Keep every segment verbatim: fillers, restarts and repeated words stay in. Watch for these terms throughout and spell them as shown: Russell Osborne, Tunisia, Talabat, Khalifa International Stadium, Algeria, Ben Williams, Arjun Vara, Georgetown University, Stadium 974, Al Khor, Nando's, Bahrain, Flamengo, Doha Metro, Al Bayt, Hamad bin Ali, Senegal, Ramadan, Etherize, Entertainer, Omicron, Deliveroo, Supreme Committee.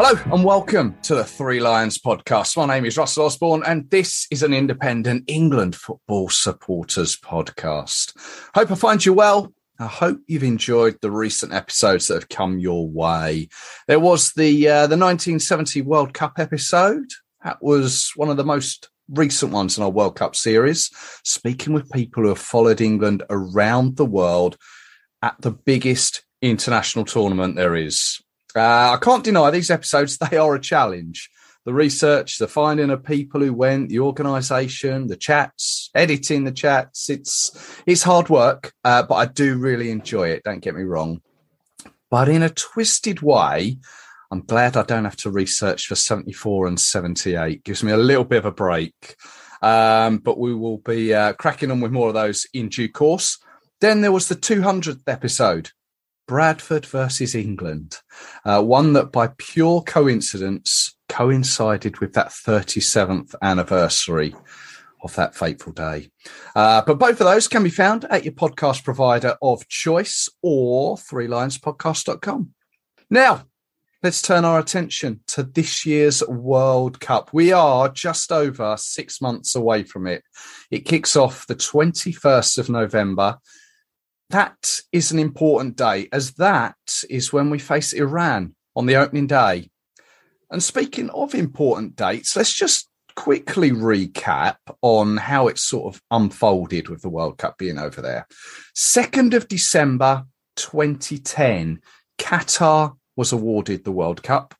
Hello and welcome to the Three Lions podcast. My name is Russell Osborne and this is an independent England football supporters podcast. Hope I find you well. I hope you've enjoyed the recent episodes that have come your way. There was the uh, the nineteen seventy World Cup episode. That was one of the most recent ones in our World Cup series, speaking with people who have followed England around the world at the biggest international tournament there is. Uh, I can't deny these episodes, they are a challenge. The research, the finding of people who went, the organisation, the chats, editing the chats, it's it's hard work, uh, but I do really enjoy it, don't get me wrong. But in a twisted way, I'm glad I don't have to research for seventy-four and seventy-eight. It gives me a little bit of a break. Um, but we will be uh, cracking on with more of those in due course. Then there was the two hundredth episode. Bradford versus England, uh, one that by pure coincidence coincided with that thirty-seventh anniversary of that fateful day. Uh, but both of those can be found at your podcast provider of choice or three lions podcast dot com. Now, let's turn our attention to this year's World Cup. We are just over six months away from it. It kicks off the twenty-first of November. That is an important day, as that is when we face Iran on the opening day. And speaking of important dates, let's just quickly recap on how it's sort of unfolded with the World Cup being over there. second of December twenty ten, Qatar was awarded the World Cup.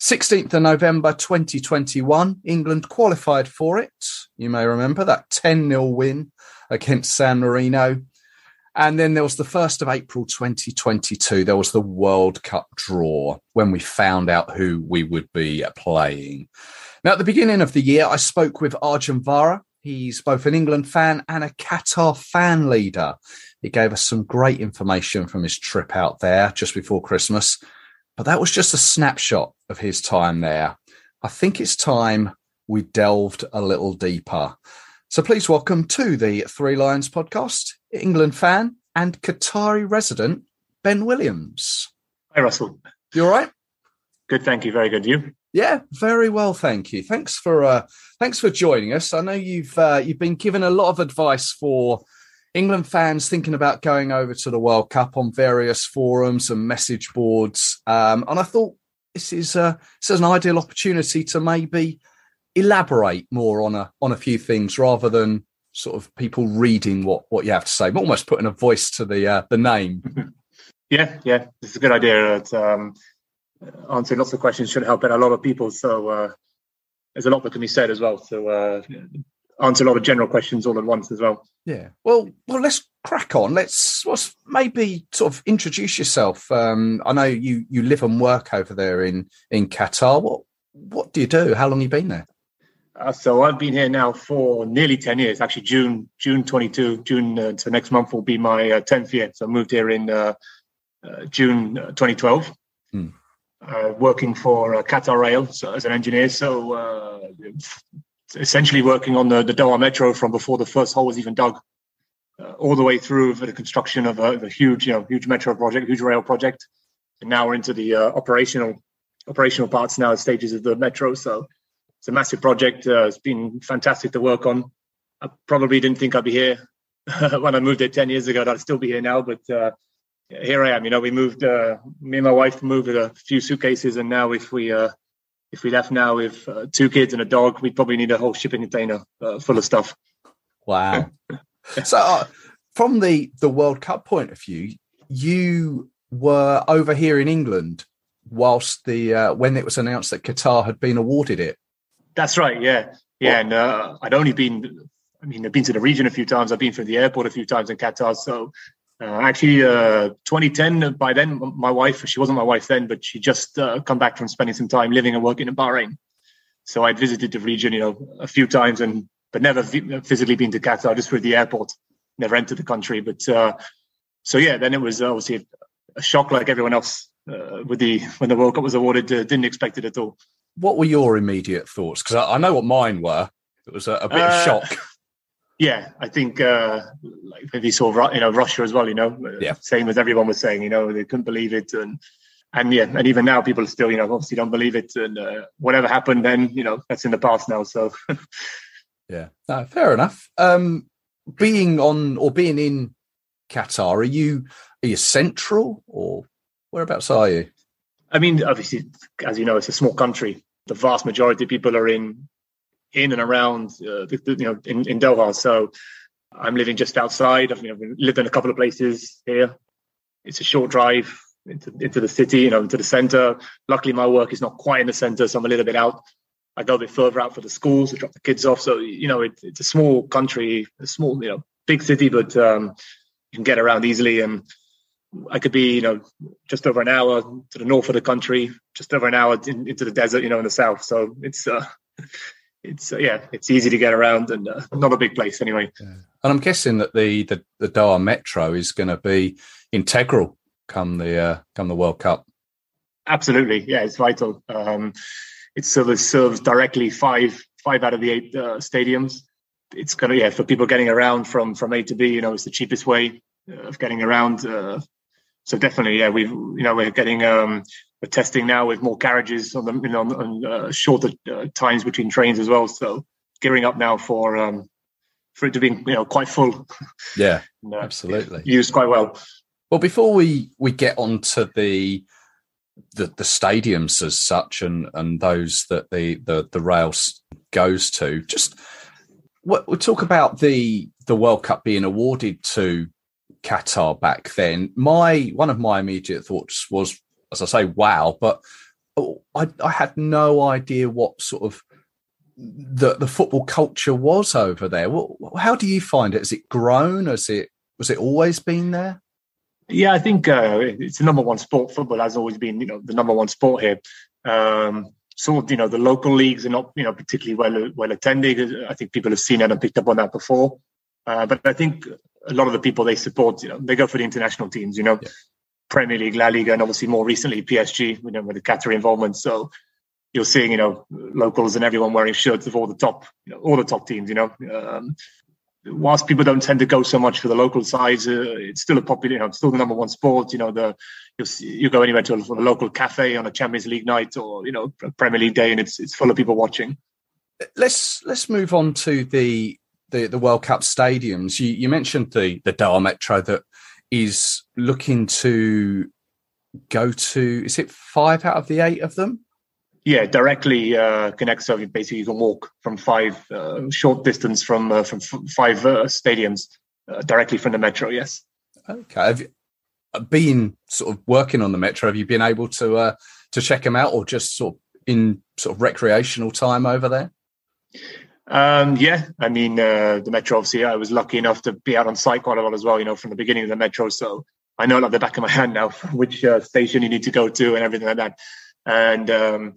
sixteenth of November twenty twenty-one, England qualified for it. You may remember that ten nil win against San Marino. And then there was the first of April twenty twenty-two, there was the World Cup draw when we found out who we would be playing. Now, at the beginning of the year, I spoke with Arjun Vara. He's both an England fan and a Qatar fan leader. He gave us some great information from his trip out there just before Christmas. But that was just a snapshot of his time there. I think it's time we delved a little deeper. So please welcome to the Three Lions podcast, England fan and Qatari resident, Ben Williams. Hi, Russell. You all right? Good, thank you. Very good. You? Yeah, very well, thank you. Thanks for uh, thanks for joining us. I know you've uh, you've been given a lot of advice for England fans thinking about going over to the World Cup on various forums and message boards, um, and I thought this is uh, this is an ideal opportunity to maybe elaborate more on a on a few things rather than sort of people reading what, what you have to say, but almost putting a voice to the uh, the name. Yeah, yeah, this is a good idea. It's, um, answering lots of questions should help out a lot of people. So uh, there's a lot that can be said as well. So uh, answer a lot of general questions all at once as well. Yeah. Well, well, let's crack on. Let's, let's maybe sort of introduce yourself. Um, I know you you live and work over there in in Qatar. What what do you do? How long have you been there? Uh, so I've been here now for nearly ten years, actually June, June twenty-second, June, uh, so next month will be my uh, tenth year. So I moved here in uh, uh, June twenty twelve, mm. uh, working for uh, Qatar Rail so, as an engineer. So uh, essentially working on the, the Doha Metro from before the first hole was even dug, uh, all the way through for the construction of a, of a huge, you know, huge metro project, huge rail project. And now we're into the uh, operational, operational parts now, stages of the metro. So it's a massive project. Uh, it's been fantastic to work on. I probably didn't think I'd be here when I moved here ten years ago. I'd still be here now, but uh, here I am. You know, we moved. Uh, me and my wife moved with a few suitcases, and now if we uh, if we left now with uh, two kids and a dog, we'd probably need a whole shipping container uh, full of stuff. Wow. So, uh, from the the World Cup point of view, you were over here in England whilst the uh, when it was announced that Qatar had been awarded it. That's right, yeah. Yeah, and uh, I'd only been, I mean, I've been to the region a few times. I've been from the airport a few times in Qatar. So uh, actually, uh, twenty ten, by then, my wife, she wasn't my wife then, but she just uh, come back from spending some time living and working in Bahrain. So I'd visited the region, you know, a few times and but never v- physically been to Qatar, just through the airport, never entered the country. But uh, so, yeah, then it was obviously a shock, like everyone else, uh, with the when the World Cup was awarded. Uh, didn't expect it at all. What were your immediate thoughts? Because I, I know what mine were. It was a, a bit uh, of shock. Yeah, I think uh, like if you saw, you know, Russia as well, you know, yeah. same as everyone was saying, you know, they couldn't believe it. And, and yeah, and even now people still, you know, obviously don't believe it. And uh, whatever happened then, you know, that's in the past now. So, yeah, no, fair enough. Um, being on or being in Qatar, are you are you central or whereabouts are you? I mean, obviously, as you know, it's a small country. The vast majority of people are in in and around, uh, you know, in, in Doha. So I'm living just outside. I've, you know, I've lived in a couple of places here. It's a short drive into, into the city, you know, into the centre. Luckily, my work is not quite in the centre, so I'm a little bit out. I go a bit further out for the schools to drop the kids off. So, you know, it, it's a small country, a small, you know, big city, but um, you can get around easily. And I could be, you know, just over an hour to the north of the country, just over an hour in, into the desert, you know, in the south. So it's... Uh, It's uh, yeah, it's easy to get around and uh, not a big place anyway. Yeah. And I'm guessing that the the, the Doha Metro is going to be integral come the uh, come the World Cup. Absolutely, yeah, it's vital. Um, it serves serves directly five five out of the eight uh, stadiums. It's going to yeah for people getting around from from A to B. You know, it's the cheapest way of getting around. Uh, so definitely, yeah, we've you know we're getting. Um, We're testing now with more carriages on the you know, on, on uh, shorter uh, times between trains as well. So gearing up now for um, for it to be you know quite full. Yeah, and, uh, absolutely. Used quite well. Well, before we, we get on to the, the the stadiums as such and and those that the the the rail goes to, just we'll, we'll talk about the the World Cup being awarded to Qatar back then. My one of my immediate thoughts was, as I say, wow, but I, I had no idea what sort of the, the football culture was over there. How do you find it? Has it grown? Has it, was it always been there? Yeah, I think uh, it's the number one sport. Football has always been, you know, the number one sport here. Um, sort of, you know, the local leagues are not, you know, particularly well well attended. I think people have seen that and picked up on that before. Uh, but I think a lot of the people they support, you know, they go for the international teams, you know. Yeah. Premier League, La Liga, and obviously more recently P S G, you know, with the Qatar involvement. So you're seeing, you know, locals and everyone wearing shirts of all the top, you know, all the top teams. You know, um, whilst people don't tend to go so much for the local sides, uh, it's still a popular, you know, it's still the number one sport. You know, the you'll see, you go anywhere to a, a local cafe on a Champions League night or you know Premier League day, and it's it's full of people watching. Let's let's move on to the the, the World Cup stadiums. You, you mentioned the the Doha Metro that is looking to go to, is it five out of the eight of them? Yeah, directly uh, connects. So basically you can walk from five, uh, short distance from uh, from f- five uh, stadiums uh, directly from the Metro, yes. Okay. Have you been sort of working on the Metro? Have you been able to uh, to check them out or just sort of in sort of recreational time over there? Um, yeah, I mean, uh, the Metro, obviously, I was lucky enough to be out on site quite a lot as well, you know, from the beginning of the Metro. So I know like the back of my hand now which uh, station you need to go to and everything like that. And, um,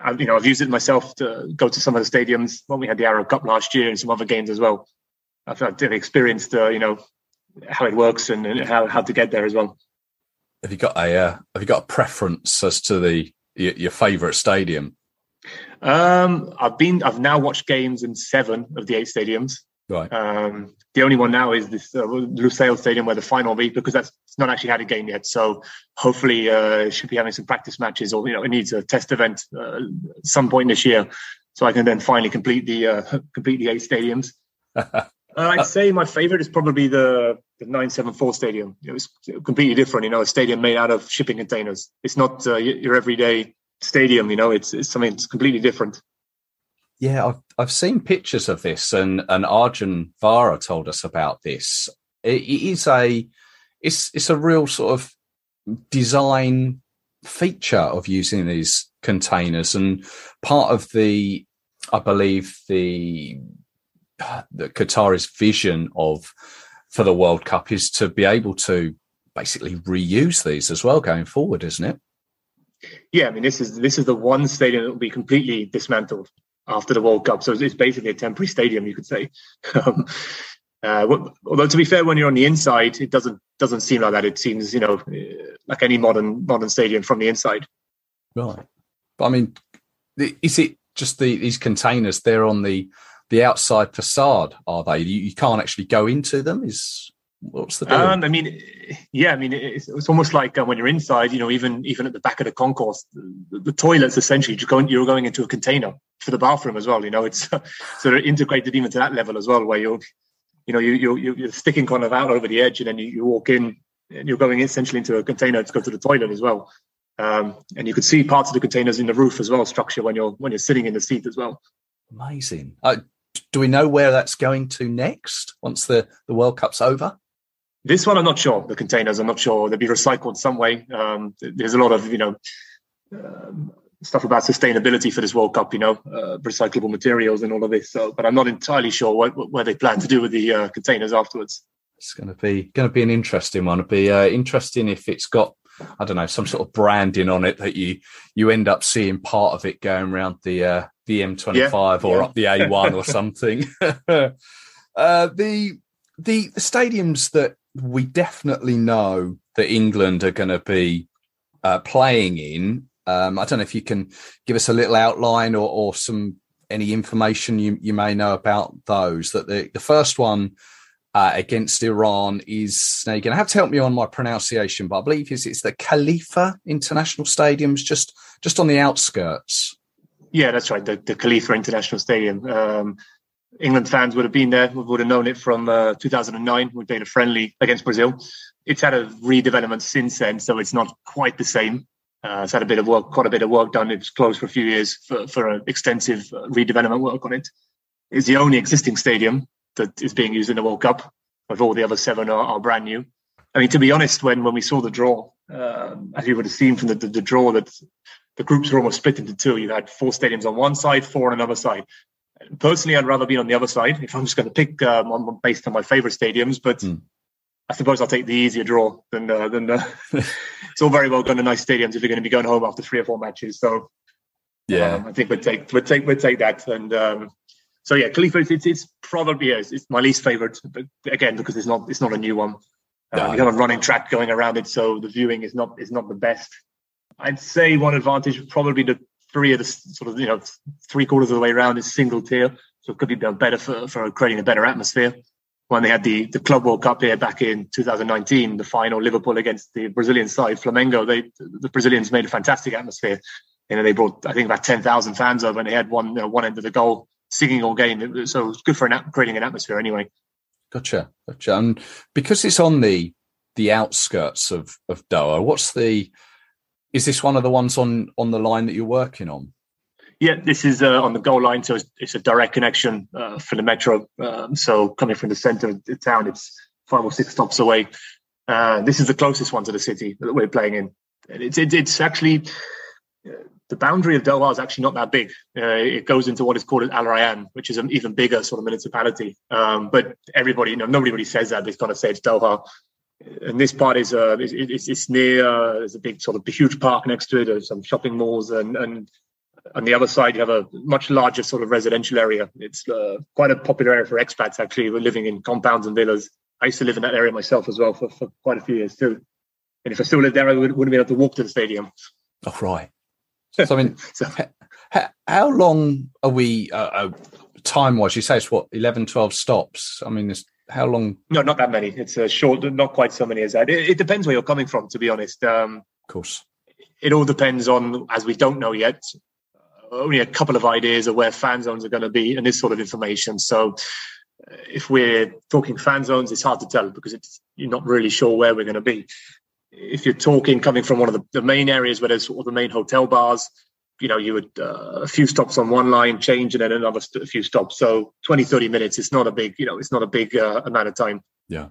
I, you know, I've used it myself to go to some of the stadiums when we had the Arab Cup last year and some other games as well. I've, I've experienced, uh, you know, how it works and, and how, how to get there as well. Have you got a, uh, have you got a preference as to the your, your favourite stadium? Um, I've been. I've now watched games in seven of the eight stadiums. Right. Um, the only one now is this uh, Lusail Stadium where the final will be because that's it's not actually had a game yet. So hopefully, uh, should be having some practice matches or you know it needs a test event uh, at some point this year, so I can then finally complete the uh, complete the eight stadiums. uh, I'd say my favourite is probably the, the nine seventy-four Stadium. It was completely different. You know, a stadium made out of shipping containers. It's not uh, your everyday stadium, you know, it's it's something that's completely different. Yeah, I've I've seen pictures of this, and and Arjun Vara told us about this. It, it is a it's it's a real sort of design feature of using these containers, and part of the, I believe the the Qatari's vision of for the World Cup is to be able to basically reuse these as well going forward, isn't it? Yeah, I mean, this is this is the one stadium that will be completely dismantled. after the World Cup. So it's basically a temporary stadium, you could say. um, uh, although, to be fair, when you're on the inside, it doesn't doesn't seem like that. It seems, you know, like any modern modern stadium from the inside. Right. But I mean, is it just the, these containers? They're on the the outside facade, are they? You, you can't actually go into them. Is what's the deal? Um, I mean, yeah, I mean, it's, it's almost like uh, when you're inside, you know, even even at the back of the concourse, the, the toilets essentially you're going, you're going into a container for the bathroom as well. You know, it's uh, sort of integrated even to that level as well, where you're, you know, you you you're sticking kind of out over the edge, and then you, you walk in, and you're going essentially into a container to go to the toilet as well. Um, and you could see parts of the containers in the roof as well, structure when you're when you're sitting in the seat as well. Amazing. Uh, do we know where that's going to next once the, the World Cup's over? This one, I'm not sure. The containers, I'm not sure. They'll be recycled some way. Um, there's a lot of, you know, um, stuff about sustainability for this World Cup, you know, uh, recyclable materials and all of this. So, but I'm not entirely sure what, what they plan to do with the uh, containers afterwards. It's going to be going to be an interesting one. It'll be uh, interesting if it's got, I don't know, some sort of branding on it that you you end up seeing part of it going around the uh, the M twenty-five yeah, or yeah. up the A one or something. uh, the, the the stadiums that we definitely know that England are going to be uh, playing in. Um, I don't know if you can give us a little outline or, or some any information you, you may know about those. That the, the first one. Uh, against Iran is, now you're going to have to help me on my pronunciation, but I believe it's, it's the Khalifa International Stadium's just just on the outskirts. Yeah, that's right, the, the Khalifa International Stadium. Um, England fans would have been there, would have known it from uh, two thousand nine. We played a friendly against Brazil. It's had a redevelopment since then, so it's not quite the same. Uh, it's had a bit of work, quite a bit of work done. It was closed for a few years for, for an extensive redevelopment work on it. It's the only existing stadium that is being used in the World Cup, with all the other seven are, are brand new. I mean, to be honest, when when we saw the draw, um, as you would have seen from the, the, the draw, that the groups were almost split into two. You had four stadiums on one side, four on another side. Personally, I'd rather be on the other side if I'm just going to pick um, on, based on my favourite stadiums, but mm. I suppose I'll take the easier draw than uh, than uh, it's all very well going to nice stadiums if you're going to be going home after three or four matches. So yeah, um, I think we'd take we'd take we'd take that and. Um, So yeah, Khalifa, it's, it's probably yeah, it's, it's my least favourite, but again, because it's not it's not a new one. Uh, no. You have a running track going around it, so the viewing is not is not the best. I'd say one advantage would probably the three of the sort of you know three quarters of the way around is single tier, so it could be better for, for creating a better atmosphere. When they had the, the Club World Cup here back in two thousand nineteen, the final Liverpool against the Brazilian side Flamengo, they the Brazilians made a fantastic atmosphere. You know, they brought I think about ten thousand fans over, and they had one you know, one end of the goal. Singing all game, so it's good for an at- creating an atmosphere anyway. Gotcha, gotcha. And because it's on the the outskirts of of Doha, what's the? Is this one of the ones on on the line that you're working on? Yeah, this is uh, on the goal line, so it's, it's a direct connection uh, for the metro. Um, so coming from the centre of the town, it's five or six stops away. Uh, this is the closest one to the city that we're playing in. And it's it, it's actually. Uh, The boundary of Doha is actually not that big. Uh, it goes into what is called Al Rayyan, which is an even bigger sort of municipality. Um, but everybody, you know, nobody really says that. They kind of say it's Doha. And this part is, uh, it's, it's, it's near. Uh, there's a big sort of huge park next to it. There's some shopping malls, and and on the other side you have a much larger sort of residential area. It's uh, quite a popular area for expats. Actually, we're living in compounds and villas. I used to live in that area myself as well for, for quite a few years too. And if I still lived there, I wouldn't have been able to walk to the stadium. Oh, right. So, I mean, so, how, how long are we, uh, uh, time-wise, you say it's what, eleven, twelve stops? I mean, it's, how long? No, not that many. It's a short, not quite so many as that. It, it depends where you're coming from, to be honest. Um, of course. It all depends on, as we don't know yet, only a couple of ideas of where fan zones are going to be and this sort of information. So if we're talking fan zones, it's hard to tell because it's, you're not really sure where we're going to be. If you're talking coming from one of the, the main areas where there's sort of the main hotel bars, you know, you would uh, a few stops on one line, change, and then another st- a few stops. So twenty, thirty minutes, it's not a big, you know, it's not a big uh, amount of time. Yeah.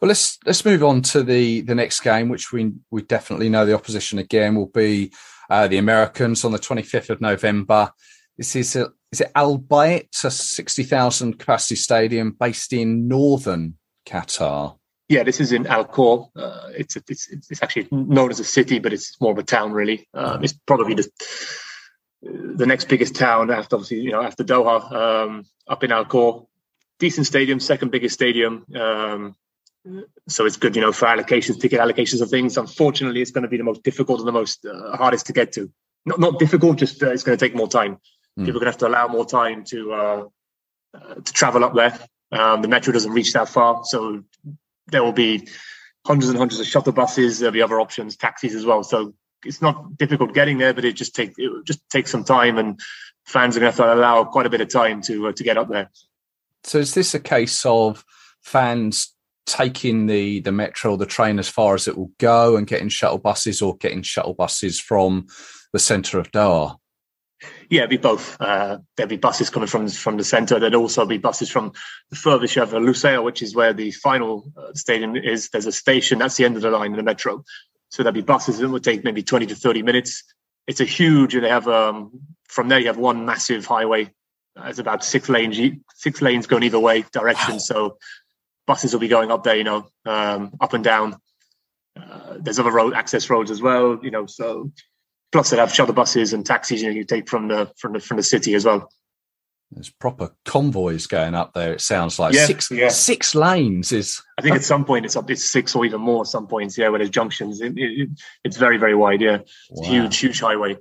Well, let's let's move on to the the next game, which we we definitely know the opposition again will be uh, the Americans on the twenty-fifth of November. This is, a, is it Al Bayt, a sixty thousand capacity stadium based in northern Qatar. Yeah, this is in Al Khor. Uh, it's, it's it's actually known as a city, but it's more of a town, really. Um, it's probably the the next biggest town after, obviously, you know, after Doha, um, up in Al Khor. Decent stadium, second biggest stadium. Um, so it's good, you know, for allocations, ticket allocations of things. Unfortunately, it's going to be the most difficult and the most uh, hardest to get to. Not not difficult, just uh, it's going to take more time. Mm. People are going to have to allow more time to uh, uh, to travel up there. Um, the metro doesn't reach that far, so there will be hundreds and hundreds of shuttle buses. There'll be other options, taxis as well. So it's not difficult getting there, but it just take it just takes some time, and fans are going to have to allow quite a bit of time to uh, to get up there. So is this a case of fans taking the, the metro or the train as far as it will go and getting shuttle buses, or getting shuttle buses from the centre of Doha? Yeah, it'd be both. Uh, there'd be buses coming from, from the centre. There'd also be buses from the furthest you have, Lusail, which is where the final uh, stadium is. There's a station, that's the end of the line in the metro. So there'd be buses that would take maybe twenty to thirty minutes. It's a huge, and they have, um, from there you have one massive highway. It's about six lanes, six lanes going either way direction. Wow. So buses will be going up there, you know, um, up and down. Uh, there's other road access roads as well, you know. So plus they have shuttle buses and taxis, you know, you take from the from the from the city as well. There's proper convoys going up there. It sounds like yeah, six yeah. six lanes is. I think at some point it's up it's six or even more. At some points, yeah, where there's junctions, it, it, it's very very wide. Yeah, wow. huge huge highway.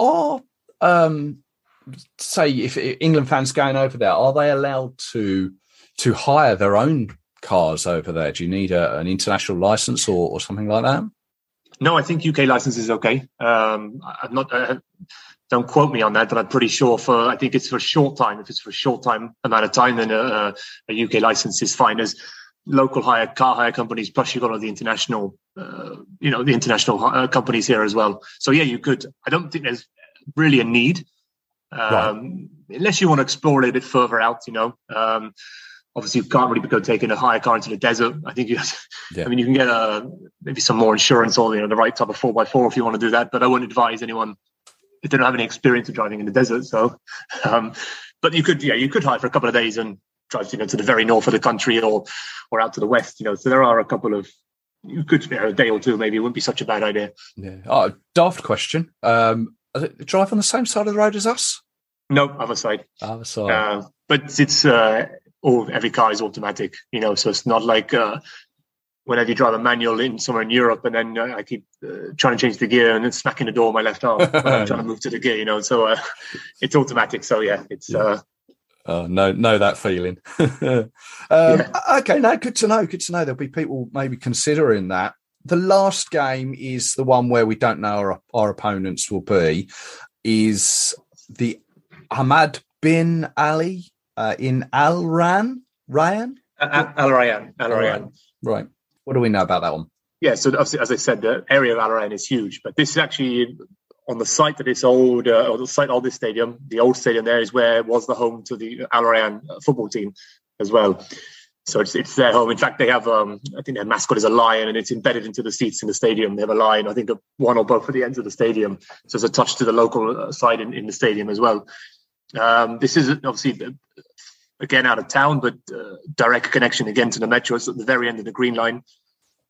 Or. Um, Say if England fans going over there, are they allowed to to hire their own cars over there? Do you need a, an international license or, or something like that? No, I think U K license is okay. Um, I'm not. Uh, don't quote me on that, but I'm pretty sure for. I think it's for a short time. If it's for a short time amount of time, then a, a U K license is fine. There's local hire car hire companies, plus you've got all the international, uh, you know, the international uh, companies here as well. So yeah, you could. I don't think there's really a need. Um, right. Unless you want to explore a little bit further out, you know. Um, obviously, you can't really go taking a hire car into the desert. I think you. Have to, yeah. I mean, you can get a, maybe some more insurance or you know the right type of four x four if you want to do that. But I wouldn't advise anyone if they don't have any experience of driving in the desert. So, um, but you could, yeah, you could hire for a couple of days and drive, you know, to the very north of the country or or out to the west, you know. So there are a couple of. You could you know, a day or two, maybe it wouldn't be such a bad idea. Yeah. Oh, daft question. Um, drive on the same side of the road as us? No, other side. Other side. Uh, but it's uh, all every car is automatic, you know. So it's not like uh, whenever you drive a manual in somewhere in Europe, and then uh, I keep uh, trying to change the gear and then smacking the door with my left arm when I'm trying to move to the gear, you know. So uh, it's automatic. So yeah, it's. Yeah. Uh, oh no, no, that feeling. um, yeah. Okay, no, good to know. Good to know. There'll be people maybe considering that. The last game is the one where we don't know our, our opponents will be. Is the Hamad bin Ali uh, in Al Rayyan? Ryan? Al, Al Rayyan. Al Rayyan. Right. What do we know about that one? Yeah, so obviously, as I said, the area of Al Rayyan is huge, but this is actually on the site that is old, uh, or the site of this stadium, the old stadium there is where was the home to the Al Rayyan football team as well. So it's it's their home. In fact, they have, um, I think their mascot is a lion, and it's embedded into the seats in the stadium. They have a lion, I think, one or both at the ends of the stadium. So it's a touch to the local side in, in the stadium as well. Um, this is obviously, again, out of town, but uh, direct connection again to the metro. It's at the very end of the Green Line.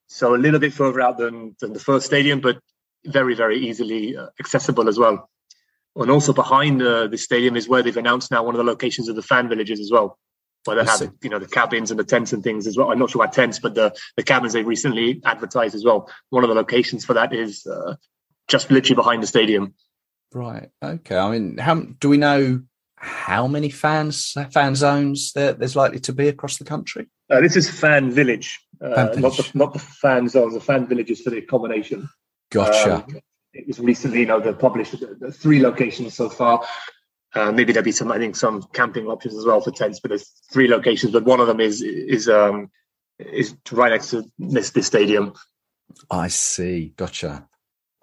So a little bit further out than, than the first stadium, but very, very easily accessible as well. And also behind uh, the stadium is where they've announced now one of the locations of the fan villages as well. Where they have, you know, the cabins and the tents and things as well. I'm not sure about tents, but the, the cabins they recently advertised as well. One of the locations for that is uh, just literally behind the stadium. Right. Okay. I mean, how do we know how many fans, fan zones there, there's likely to be across the country? Uh, this is fan village, uh, fan village. Not, the, not the fan zones. The fan villages for the accommodation. Gotcha. Um, it was recently, you know, they published the three locations so far. Uh, maybe there'll be some, I think, some camping options as well for tents. But there's three locations, but one of them is is um, is right next to this, this stadium. I see. Gotcha.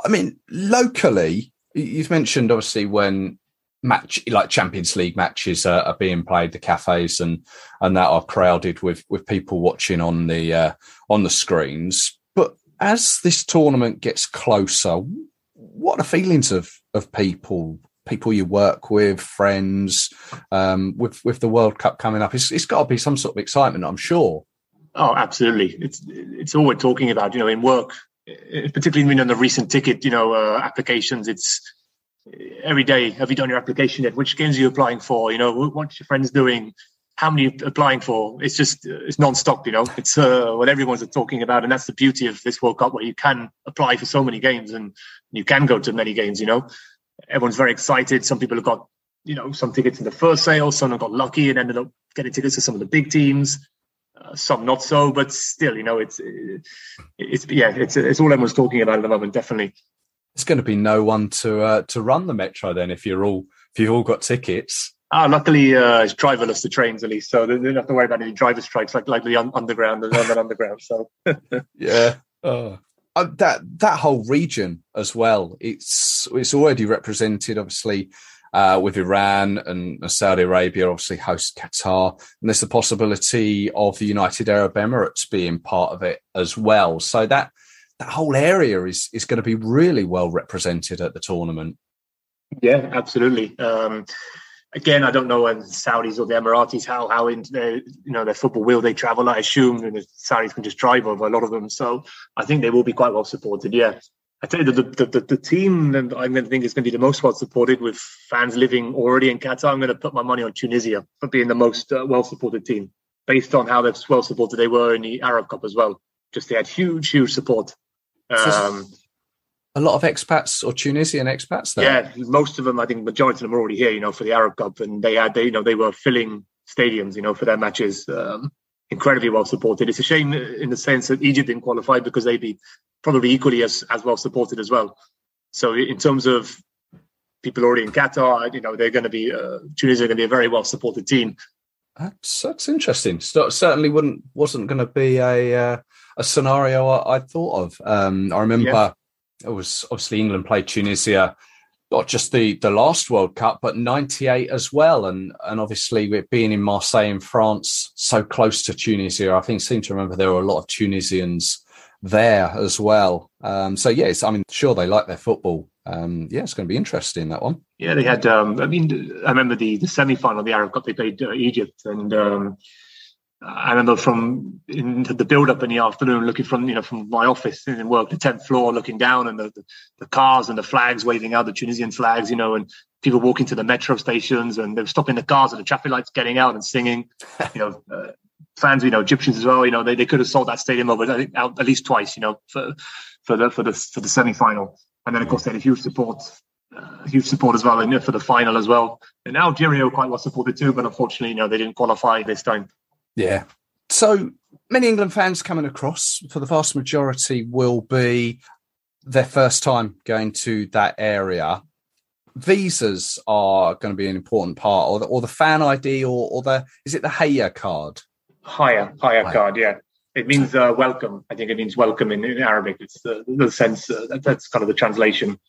I mean, locally, you've mentioned obviously when match like Champions League matches are, are being played, the cafes and and that are crowded with with people watching on the uh, on the screens. But as this tournament gets closer, what are the feelings of of people? people you work with, friends, um, with with the World Cup coming up? It's, it's got to be some sort of excitement, I'm sure. Oh, absolutely. It's it's all we're talking about, you know, in work, particularly on the recent ticket, you know, uh, applications. It's every day, have you done your application yet? Which games are you applying for? You know, what's your friends doing? How many are you applying for? It's just, it's non-stop, you know. It's uh, what everyone's talking about. And that's the beauty of this World Cup, where you can apply for so many games and you can go to many games, you know. Everyone's very excited. Some people have got, you know, some tickets in the first sale. Some have got lucky and ended up getting tickets to some of the big teams. Uh, some not so, but still, you know, it's, it's yeah, it's it's all everyone's talking about at the moment, definitely. It's going to be no one to uh, to run the Metro then if you're all if you've all got tickets. Ah, luckily uh, it's driverless, the trains at least, so they don't have to worry about any driver strikes like like the un- underground, the London underground. So yeah, oh. uh, that that whole region as well. It's it's already represented, obviously. Uh, with Iran and Saudi Arabia, obviously host Qatar. And there's the possibility of the United Arab Emirates being part of it as well. So that that whole area is, is going to be really well represented at the tournament. Yeah, absolutely. Um, again, I don't know when Saudis or the Emiratis, how how in their, you know, their football will they travel. I assume the Saudis can just drive over a lot of them. So I think they will be quite well supported, yeah. I tell you, the, the, the, the team that I'm going to think is going to be the most well-supported with fans living already in Qatar, I'm going to put my money on Tunisia for being the most uh, well-supported team, based on how well-supported they were in the Arab Cup as well. Just they had huge, huge support. Um, a lot of expats or Tunisian expats there? Yeah, most of them, I think majority of them are already here, you know, for the Arab Cup. And they had, they, you know, they were filling stadiums, you know, for their matches. Um, incredibly well-supported. It's a shame in the sense that Egypt didn't qualify because they'd be probably equally as, as well supported as well. So in terms of people already in Qatar, you know, they're going to be, uh, Tunisia are going to be a very well supported team. That's, that's interesting. So, certainly wouldn't, wasn't going to be a, uh, a scenario I, I thought of. Um, I remember yeah. It was obviously England played Tunisia, not just the, the last World Cup, but ninety-eight as well. And, and obviously with being in Marseille in France, so close to Tunisia, I think I seem to remember there were a lot of Tunisians there as well. Um, so, yes, I mean, sure, they like their football. Um, yeah, it's going to be interesting, that one. Yeah, they had, um, I mean, I remember the, the semi-final of the Arab Cup, they played uh, Egypt. And um, I remember from in the build-up in the afternoon, looking from, you know, from my office in work, the tenth floor, looking down and the, the, the cars and the flags waving out, the Tunisian flags, you know, and people walking to the metro stations and they were stopping the cars at the traffic lights, getting out and singing, you know, uh, fans, you know, Egyptians as well. You know, they, they could have sold that stadium over I think, out at least twice. You know, for for the for the for the semi final, and then of course they had a huge support, uh, huge support as well, and you know, for the final as well. And Algeria were quite well supported too, but unfortunately, you know, they didn't qualify this time. Yeah. So many England fans coming across. For the vast majority, will be their first time going to that area. Visas are going to be an important part, or the, or the fan I D, or or the is it the Haya card? Higher, higher right. card, yeah. It means uh, welcome. I think it means welcome in, in Arabic. It's the, the sense, uh, that, that's kind of the translation.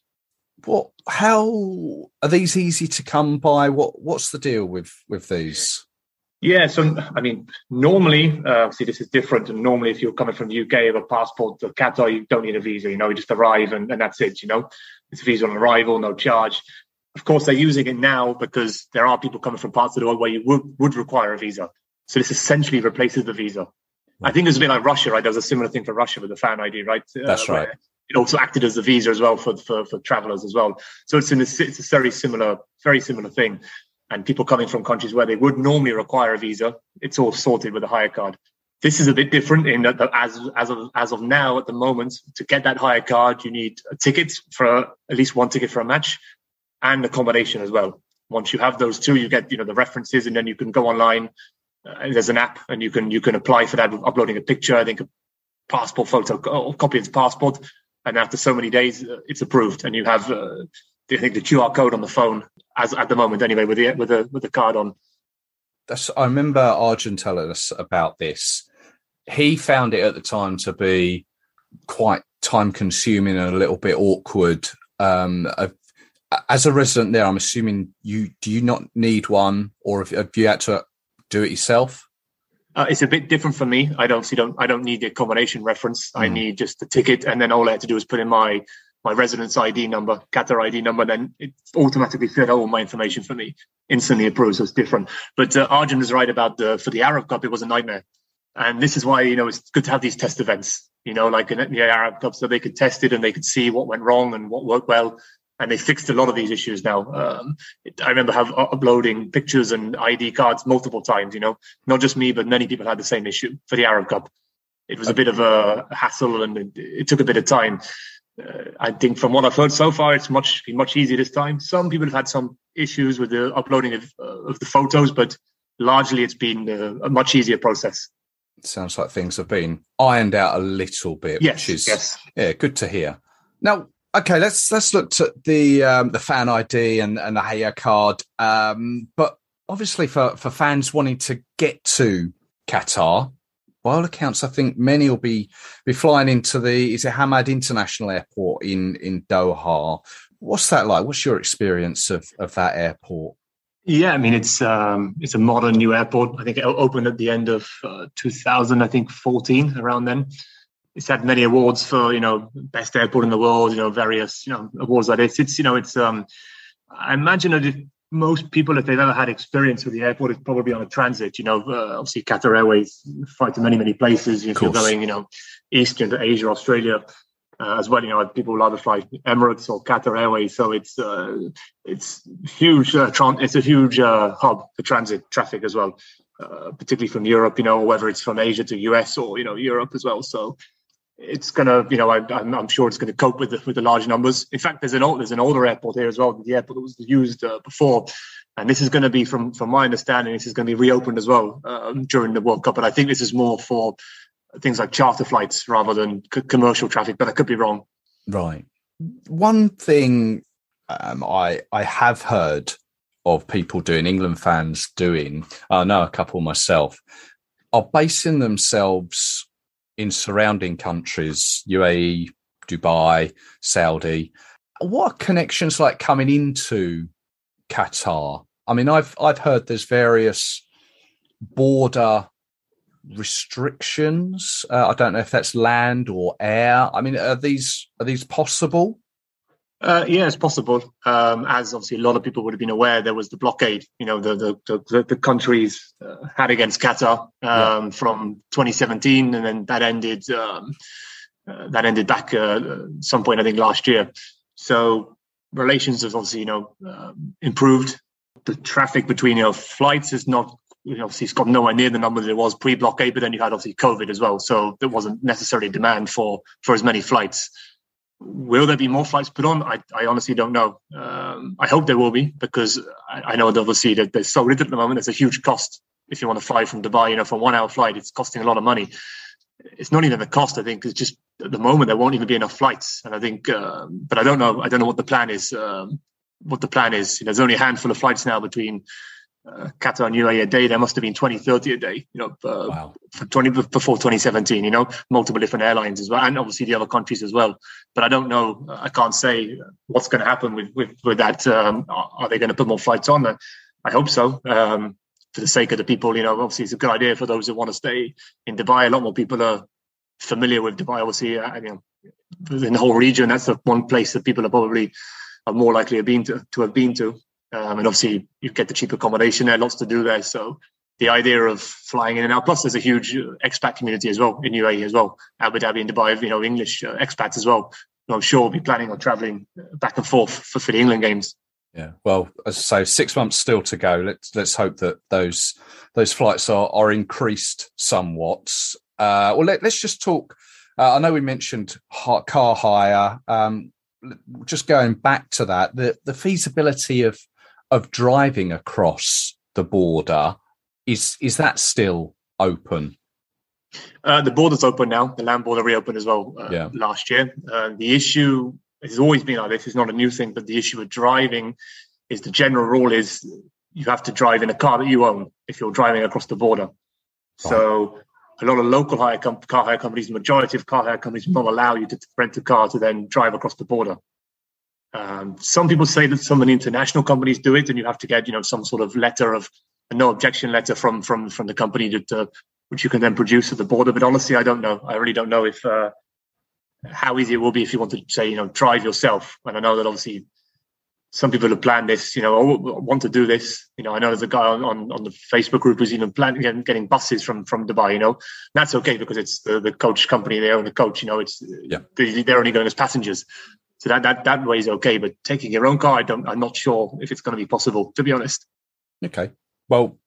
What? How are these easy to come by? What? What's the deal with, with these? Yeah, so, I mean, normally, uh, see, this is different. And normally, if you're coming from the U K, you have a passport to Qatar, you don't need a visa, you know, you just arrive and, and that's it, you know. It's a visa on arrival, no charge. Of course, they're using it now because there are people coming from parts of the world where you would, would require a visa. So this essentially replaces the visa. I think it's a bit like Russia, right? There was a similar thing for Russia with the fan I D, right? That's uh, right. It also acted as a visa as well for for, for travelers as well. So it's in a, it's a very similar, very similar thing. And people coming from countries where they would normally require a visa, it's all sorted with a hire card. This is a bit different in that as as of as of now at the moment, to get that hire card, you need a ticket for a, at least one ticket for a match, and accommodation as well. Once you have those two, you get you know the references, and then you can go online. Uh, there's an app, and you can you can apply for that with uploading a picture. I think a passport photo, or copy of passport, and after so many days, uh, it's approved. And you have, uh, I think, the Q R code on the phone as at the moment, anyway, with the with the with the card on. That's. I remember Arjun telling us about this. He found it at the time to be quite time consuming and a little bit awkward. Um, I've, as a resident there, I'm assuming you do you not need one, or if, if you had to. Do it yourself? Uh, it's a bit different for me. I don't see don't I don't need the accommodation reference. Mm. I need just the ticket, and then all I had to do is put in my my residence I D number, Qatar I D number, and then it automatically filled all my information for me. Instantly approved, so it's different. But uh, Arjun was right about the for the Arab Cup, it was a nightmare, and this is why you know it's good to have these test events. You know, like in the Arab Cup, so they could test it and they could see what went wrong and what worked well. And they fixed a lot of these issues now. Um, it, I remember have uh, uploading pictures and I D cards multiple times, you know, not just me, but many people had the same issue for the Arab Cup. It was a bit of a hassle and it, it took a bit of time. Uh, I think from what I've heard so far, it's much much easier this time. Some people have had some issues with the uploading of, uh, of the photos, but largely it's been a, a much easier process. It sounds like things have been ironed out a little bit, yes, which is yes. yeah, good to hear. Now, okay, let's let's look at the um, the fan I D and, and the Haya card. Um, but obviously, for, for fans wanting to get to Qatar, by all accounts, I think many will be be flying into the is it Hamad International Airport in in Doha. What's that like? What's your experience of, of that airport? Yeah, I mean it's um, it's a modern new airport. I think it opened at the end of uh, two thousand, I think fourteen, around then. It's had many awards for, you know, best airport in the world, you know, various, you know, awards like this. It's, you know, it's, um, I imagine that if most people, if they've ever had experience with the airport, it's probably on a transit, you know, uh, obviously Qatar Airways fly to many, many places. If you're going, you know, east into Asia, Australia uh, as well, you know, people will either fly Emirates or Qatar Airways. So it's, uh, it's huge, uh, tran- it's a huge uh, hub for transit traffic as well, uh, particularly from Europe, you know, whether it's from Asia to U S or, you know, Europe as well. So, it's going to, you know, I, I'm, I'm sure it's going to cope with the, with the large numbers. In fact, there's an old, there's an older airport here as well, the airport that was used uh, before. And this is going to be, from from my understanding, this is going to be reopened as well uh, during the World Cup. But I think this is more for things like charter flights rather than c- commercial traffic, but I could be wrong. Right. One thing um, I I have heard of people doing, England fans doing, I know a couple myself, are basing themselves in surrounding countries, U A E, Dubai, Saudi. What are connections like coming into Qatar? I mean, I've I've heard there's various border restrictions. Uh, I don't know if that's land or air. I mean, are these are these possible? Uh, yeah, it's possible. Um, as obviously a lot of people would have been aware, there was the blockade, you know, the the, the, the countries uh, had against Qatar um, yeah. from twenty seventeen, and then that ended. Um, uh, that ended back uh, some point, I think, last year. So relations have obviously, you know, um, improved. The traffic between, you know, flights is not, you know, obviously it's got nowhere near the number that it was pre-blockade. But then you had obviously COVID as well, so there wasn't necessarily demand for for as many flights. Will there be more flights put on? I, I honestly don't know. Um, I hope there will be, because I, I know that obviously that there's so little at the moment. There's a huge cost if you want to fly from Dubai. You know, for a one-hour flight, it's costing a lot of money. It's not even the cost, I think. It's just at the moment there won't even be enough flights. And I think, um, but I don't know. I don't know what the plan is. Um, what the plan is? You know, there's only a handful of flights now between uh, Qatar and U A E a day. There must have been twenty, thirty a day. You know, uh, wow. for twenty before twenty seventeen. You know, multiple different airlines as well, and obviously the other countries as well. But I don't know. I can't say what's going to happen with with, with that. Um, are they going to put more flights on? I hope so. Um, for the sake of the people, you know, obviously it's a good idea for those who want to stay in Dubai. A lot more people are familiar with Dubai. Obviously, I mean, in the whole region, that's the one place that people are probably are more likely to have been to. to, have been to. Um, and obviously, you get the cheap accommodation there. Lots to do there. So the idea of flying in and out, plus there's a huge expat community as well in U A E as well, Abu Dhabi and Dubai, you know, English uh, expats as well. I'm sure we'll be planning on travelling back and forth for, for the England games. Yeah, well, so six months still to go. Let's let's hope that those those flights are are increased somewhat. Uh, well, let, let's just talk. Uh, I know we mentioned car hire. Um, just going back to that, the, the feasibility of of driving across the border. Is is that still open? Uh, the border's open now. The land border reopened as well uh, yeah. last year. Uh, the issue has always been like this. It's not a new thing, but the issue of driving is the general rule is you have to drive in a car that you own if you're driving across the border. Oh. So a lot of local hire com- car hire companies, majority of car hire companies will not allow you to rent a car to then drive across the border. Um, some people say that some of the international companies do it, and you have to get, you know, some sort of letter of a no objection letter from from from the company that uh, which you can then produce at the border. But honestly, I don't know. I really don't know if uh, how easy it will be if you want to say, you know, drive yourself. And I know that obviously some people have planned this, you know, or want to do this. You know, I know there's a guy on, on, on the Facebook group who's even planning getting, getting buses from, from Dubai, you know. And that's okay because it's the, the coach company, they own the coach, you know, it's yeah. they, they're only going as passengers. So that that that way is okay, but taking your own car, I don't. I'm not sure if it's going to be possible, to be honest. Okay. Well,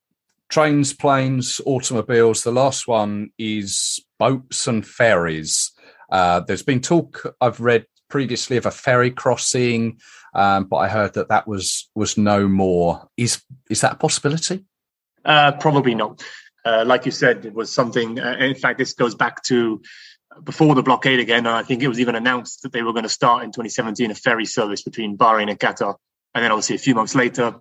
trains, planes, automobiles. The last one is boats and ferries. Uh, there's been talk I've read previously of a ferry crossing, um, but I heard that that was was no more. Is is that a possibility? Uh, probably not. Uh, like you said, it was something. Uh, in fact, this goes back to before the blockade again, and I think it was even announced that they were going to start in twenty seventeen a ferry service between Bahrain and Qatar. And then obviously a few months later,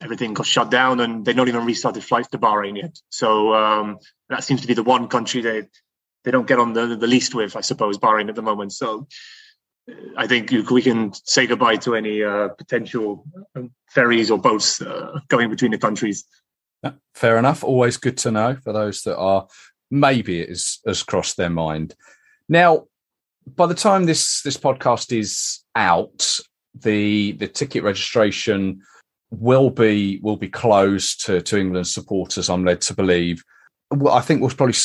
everything got shut down and they've not even restarted flights to Bahrain yet. So um, that seems to be the one country they, they don't get on the, the least with, I suppose, Bahrain at the moment. So I think you, we can say goodbye to any uh, potential ferries or boats uh, going between the countries. Yeah, fair enough. Always good to know for those that are maybe it is, has crossed their mind. Now, by the time this, this podcast is out, the the ticket registration will be will be closed to, to England supporters, I'm led to believe. Well, I think we'll probably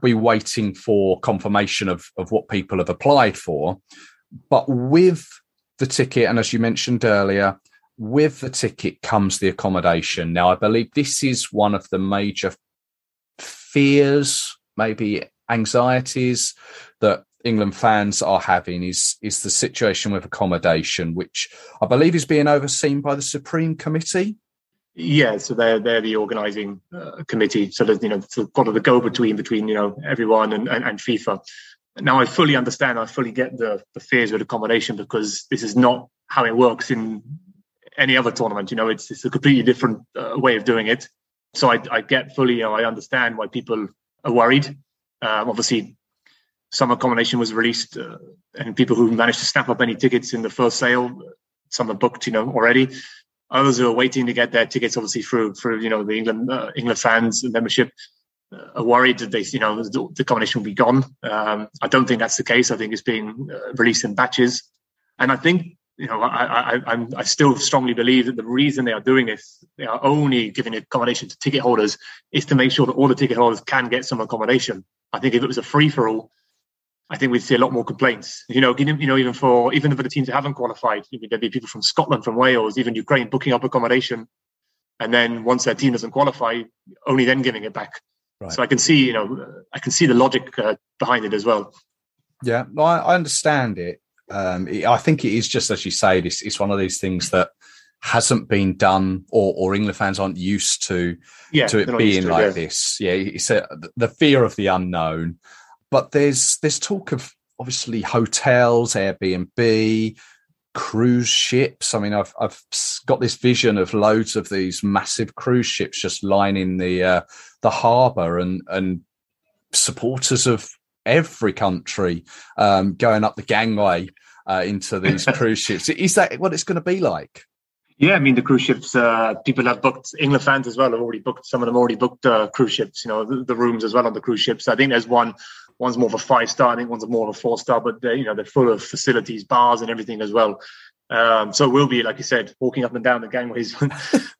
be waiting for confirmation of, of what people have applied for. But with the ticket, and as you mentioned earlier, with the ticket comes the accommodation. Now, I believe this is one of the major fears, maybe anxieties that England fans are having is is the situation with accommodation, which I believe is being overseen by the Supreme Committee. Yeah, so they're they're the organising uh, committee, so there's you know sort of, sort of the go-between between you know everyone and, and, and FIFA. Now I fully understand, I fully get the, the fears with accommodation because this is not how it works in any other tournament. You know, it's it's a completely different uh, way of doing it. So I, I get fully, you know, I understand why people are worried. Um, obviously, some accommodation was released uh, and people who managed to snap up any tickets in the first sale, some are booked, you know, already. Others who are waiting to get their tickets, obviously, through, through you know, the England uh, England fans membership uh, are worried that they, you know, the, the accommodation will be gone. Um, I don't think that's the case. I think it's being uh, released in batches. And I think You know, I, I, I'm, I still strongly believe that the reason they are doing this, they are only giving accommodation to ticket holders, is to make sure that all the ticket holders can get some accommodation. I think if it was a free for all, I think we'd see a lot more complaints. You know, you know, even for even for the teams that haven't qualified, there'd be people from Scotland, from Wales, even Ukraine booking up accommodation, and then once their team doesn't qualify, only then giving it back. Right. So I can see, you know, I can see the logic uh, behind it as well. Yeah, no, I, I understand it. Um, I think it is just as you say. It's, it's one of these things that hasn't been done, or, or England fans aren't used to yeah, to it being like it, yeah. this. Yeah, it's a, the fear of the unknown. But there's there's talk of obviously hotels, Airbnb, cruise ships. I mean, I've I've got this vision of loads of these massive cruise ships just lining the uh, the harbour, and and supporters of every country um, going up the gangway uh, into these cruise ships. Is that what it's going to be like? Yeah, I mean, the cruise ships, uh, people have booked, England fans as well have already booked, some of them already booked uh, cruise ships, you know, the, the rooms as well on the cruise ships. I think there's one, one's more of a five-star, I think one's more of a four-star, but they're, you know, they're full of facilities, bars and everything as well. Um, so it will be, like you said, walking up and down the gangways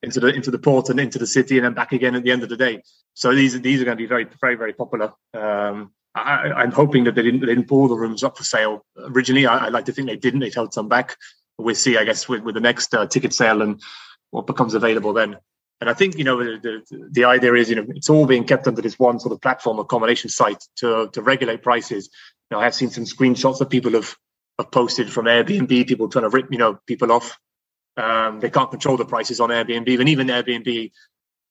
into the into the port and into the city and then back again at the end of the day. So these, these are going to be very, very, very popular. Um I, I'm hoping that they didn't, they didn't pull the rooms up for sale originally. I, I like to think they didn't. They held some back. We'll see, I guess, with, with the next uh, ticket sale and what becomes available then. And I think, you know, the, the, the idea is, you know, it's all being kept under this one sort of platform accommodation site to, to regulate prices. Now, I have seen some screenshots that people have, have posted from Airbnb, people trying to rip, you know, people off. Um, they can't control the prices on Airbnb. And even Airbnb,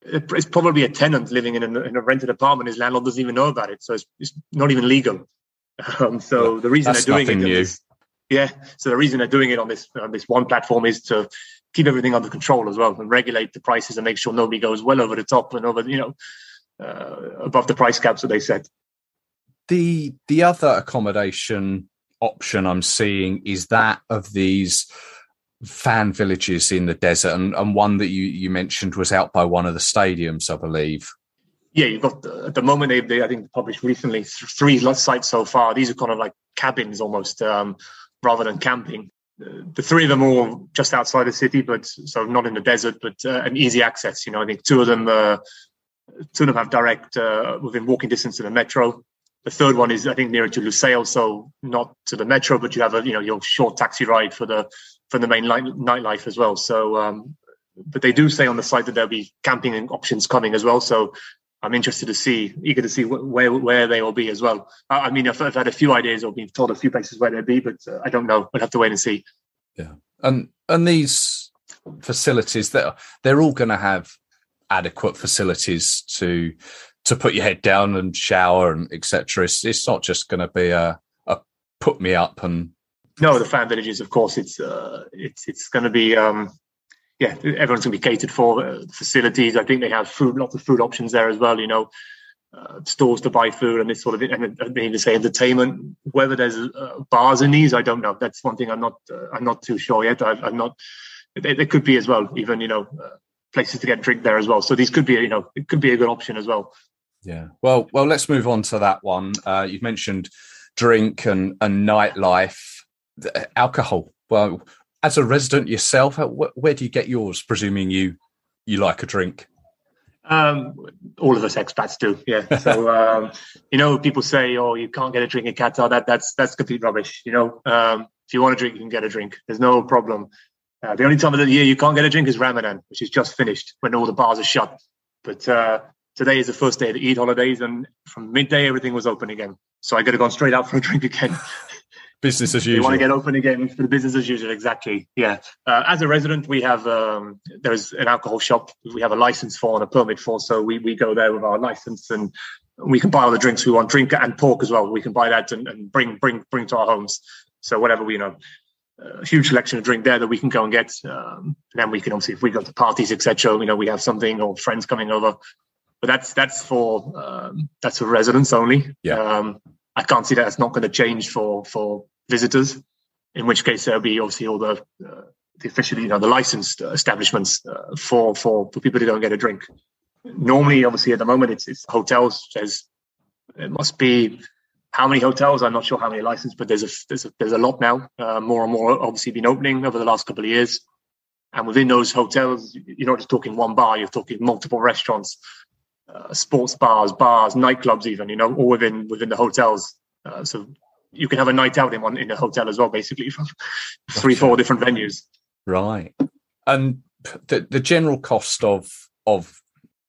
it's probably a tenant living in a, in a rented apartment. His landlord doesn't even know about it, so it's, it's not even legal. Um, so well, the reason they're doing it, is, yeah. So the reason they're doing it on this on this one platform is to keep everything under control as well, and regulate the prices and make sure nobody goes well over the top and over, you know, uh, above the price caps that they set. The the other accommodation option I'm seeing is that of these fan villages in the desert, and, and one that you, you mentioned was out by one of the stadiums, I believe. Yeah, you've got uh, at the moment they've they, I think published recently three sites so far. These are kind of like cabins almost, um, rather than camping. Uh, the three of them are just outside the city, but so not in the desert, but uh, an easy access. You know, I think two of them, uh, two of them have direct uh, within walking distance to the metro. The third one is, I think, nearer to Lusail, so not to the metro, but you have a, you know, your short taxi ride for the for the main light, nightlife as well. So, um, but they do say on the site that there'll be camping options coming as well. So I'm interested to see, eager to see wh- where where they will be as well. I, I mean, I've, I've had a few ideas or been told a few places where they'll be, but uh, I don't know. We'll have to wait and see. Yeah, and and these facilities, they're, they're all going to have adequate facilities to. to put your head down and shower and et cetera. It's, it's not just going to be a, a put me up and... No, the fan villages, of course, it's uh, it's it's going to be, um, yeah, everyone's going to be catered for. Uh, facilities, I think they have food, lots of food options there as well, you know, uh, stores to buy food and this sort of, and I mean to say entertainment, whether there's uh, bars in these, I don't know. That's one thing I'm not, uh, I'm not too sure yet. I, I'm not, there could be as well, even, you know, uh, places to get drink there as well. So these could be, you know, it could be a good option as well. Yeah. Well, well, let's move on to that one. Uh, you've mentioned drink and, and nightlife, the, alcohol. Well, as a resident yourself, how, wh- where do you get yours, presuming you, you like a drink? Um, all of us expats do. Yeah. So, um, you know, people say, oh, you can't get a drink in Qatar. That that's, that's complete rubbish. You know, um, if you want a drink, you can get a drink. There's no problem. Uh, the only time of the year you can't get a drink is Ramadan, which is just finished when all the bars are shut. But, uh, today is the first day of the Eid holidays, and from midday, everything was open again. So I got to go straight out for a drink again. Business as usual. You want to get open again for the business as usual, exactly. Yeah. Uh, as a resident, we have, um, there's an alcohol shop we have a license for and a permit for. So we, we go there with our license and we can buy all the drinks we want, drink and pork as well. We can buy that and, and bring, bring, bring to our homes. So whatever we know. A huge selection of drink there that we can go and get. Um, and then we can obviously, if we go to parties, et cetera, you know, we have something or friends coming over. But that's that's for um, that's for residents only. Yeah. Um, I can't see that it's not going to change for, for visitors. In which case, there'll be obviously all the uh, the officially, you know, the licensed establishments uh, for for for people to go and get a drink. Normally, obviously, at the moment, it's it's hotels. There's it must be how many hotels? I'm not sure how many licensed, but there's a there's a, there's a lot now. Uh, more and more, obviously, been opening over the last couple of years. And within those hotels, you're not just talking one bar. You're talking multiple restaurants. Uh, sports bars, bars, nightclubs, even, you know, all within within the hotels. Uh, so you can have a night out in one in a hotel as well, basically, from three, four different venues. Right. And the the general cost of of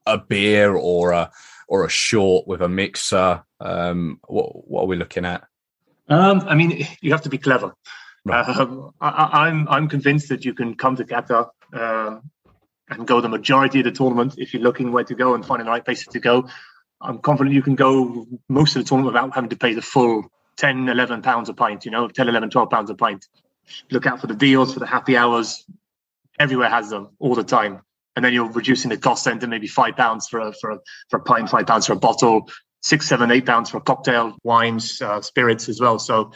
a beer or a or a short with a mixer, um, what what are we looking at? Um, I mean, you have to be clever. Right. Uh, I, I'm I'm convinced that you can come to Qatar. Uh, and go the majority of the tournament if you're looking where to go and finding the right places to go. I'm confident you can go most of the tournament without having to pay the full ten, eleven pounds a pint, you know, ten, eleven, twelve pounds a pint. Look out for the deals, for the happy hours. Everywhere has them all the time. And then you're reducing the cost then to maybe five pounds for a, for a, for a pint, five pounds for a bottle, six, seven, eight pounds for a cocktail, wines, uh, spirits as well. So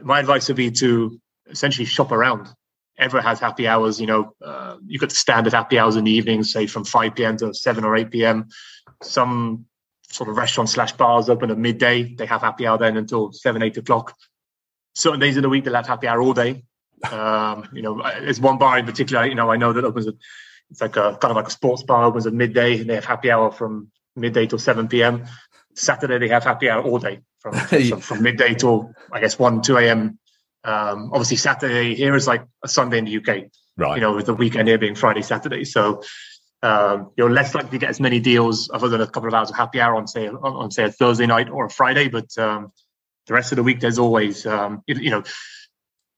my advice would be to essentially shop around. Ever has happy hours, you know, uh, you've got the standard happy hours in the evening, say from five p.m. to seven or eight p.m. Some sort of restaurant slash bars open at midday. They have happy hour then until seven, eight o'clock. Certain days of the week, they'll have happy hour all day. Um, you know, there's one bar in particular, you know, I know that opens at, it's like a kind of like a sports bar, opens at midday, and they have happy hour from midday till seven p.m. Saturday, they have happy hour all day from, from, from midday till, I guess, one, two a.m. Um, obviously, Saturday here is like a Sunday in the U K, right? You know, with the weekend here being Friday, Saturday. So um, you're less likely to get as many deals other than a couple of hours of happy hour on, say, on, on say a Thursday night or a Friday. But um, the rest of the week, there's always, um, you, you know,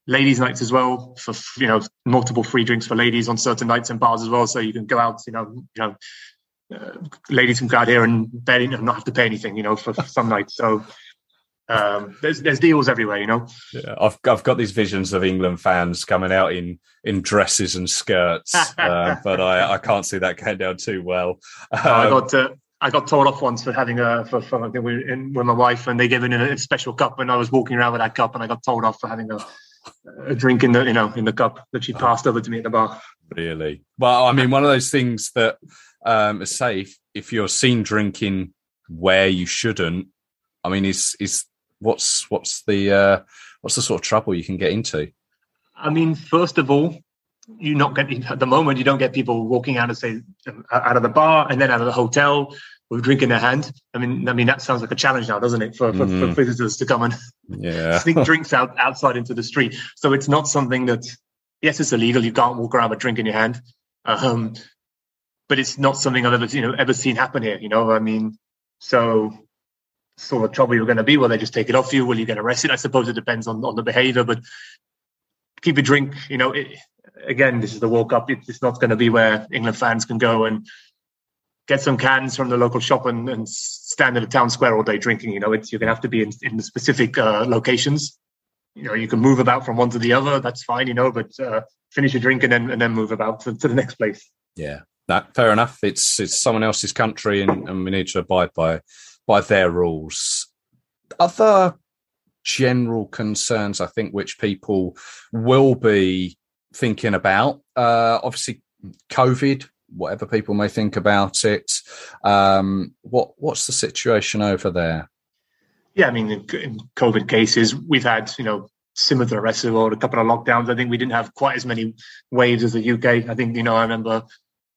ladies' nights as well for, you know, multiple free drinks for ladies on certain nights and bars as well. So you can go out, you know, you know, uh, ladies can go out here and barely, you know, not have to pay anything, you know, for, for some nights. So. Um, there's there's deals everywhere, you know. Yeah, I've I've got these visions of England fans coming out in, in dresses and skirts, uh, but I, I can't see that going down too well. Um, oh, I got uh, I got told off once for having a for, for I think we were in, with my wife, and they gave me a, a special cup, and I was walking around with that cup, and I got told off for having a, a drink in the you know in the cup that she passed over to me at the bar. Really? Well, I mean, one of those things that um, is safe if you're seen drinking where you shouldn't. I mean, is is What's what's the uh, what's the sort of trouble you can get into? I mean, first of all, you not get at the moment. You don't get people walking out of say out of the bar and then out of the hotel with a drink in their hand. I mean, I mean that sounds like a challenge now, doesn't it, for, for, mm. for visitors to come and yeah. sneak drinks out outside into the street? So it's not something that. Yes, it's illegal. You can't walk around with a drink in your hand, um, but it's not something I've ever you know ever seen happen here. You know, I mean, so sort of trouble you're going to be. Will they just take it off you? Will you get arrested? I suppose it depends on on the behaviour, but. Keep a drink, you know, it, again, this is the World Cup. It, it's not going to be where England fans can go and get some cans from the local shop and, and stand in the town square all day drinking. You know, it's, you're going to have to be in, in the specific uh, locations. You know, you can move about from one to the other. That's fine, you know, but uh, finish your drink and then and then move about to, to the next place. Yeah, that fair enough. It's it's someone else's country and, and we need to abide by by their rules. Other... general concerns, I think, which people will be thinking about. Uh, obviously, COVID, whatever people may think about it. Um, what what's the situation over there? Yeah, I mean, in COVID cases, we've had, you know, similar to the rest of the world, a couple of lockdowns. I think we didn't have quite as many waves as the U K. I think, you know, I remember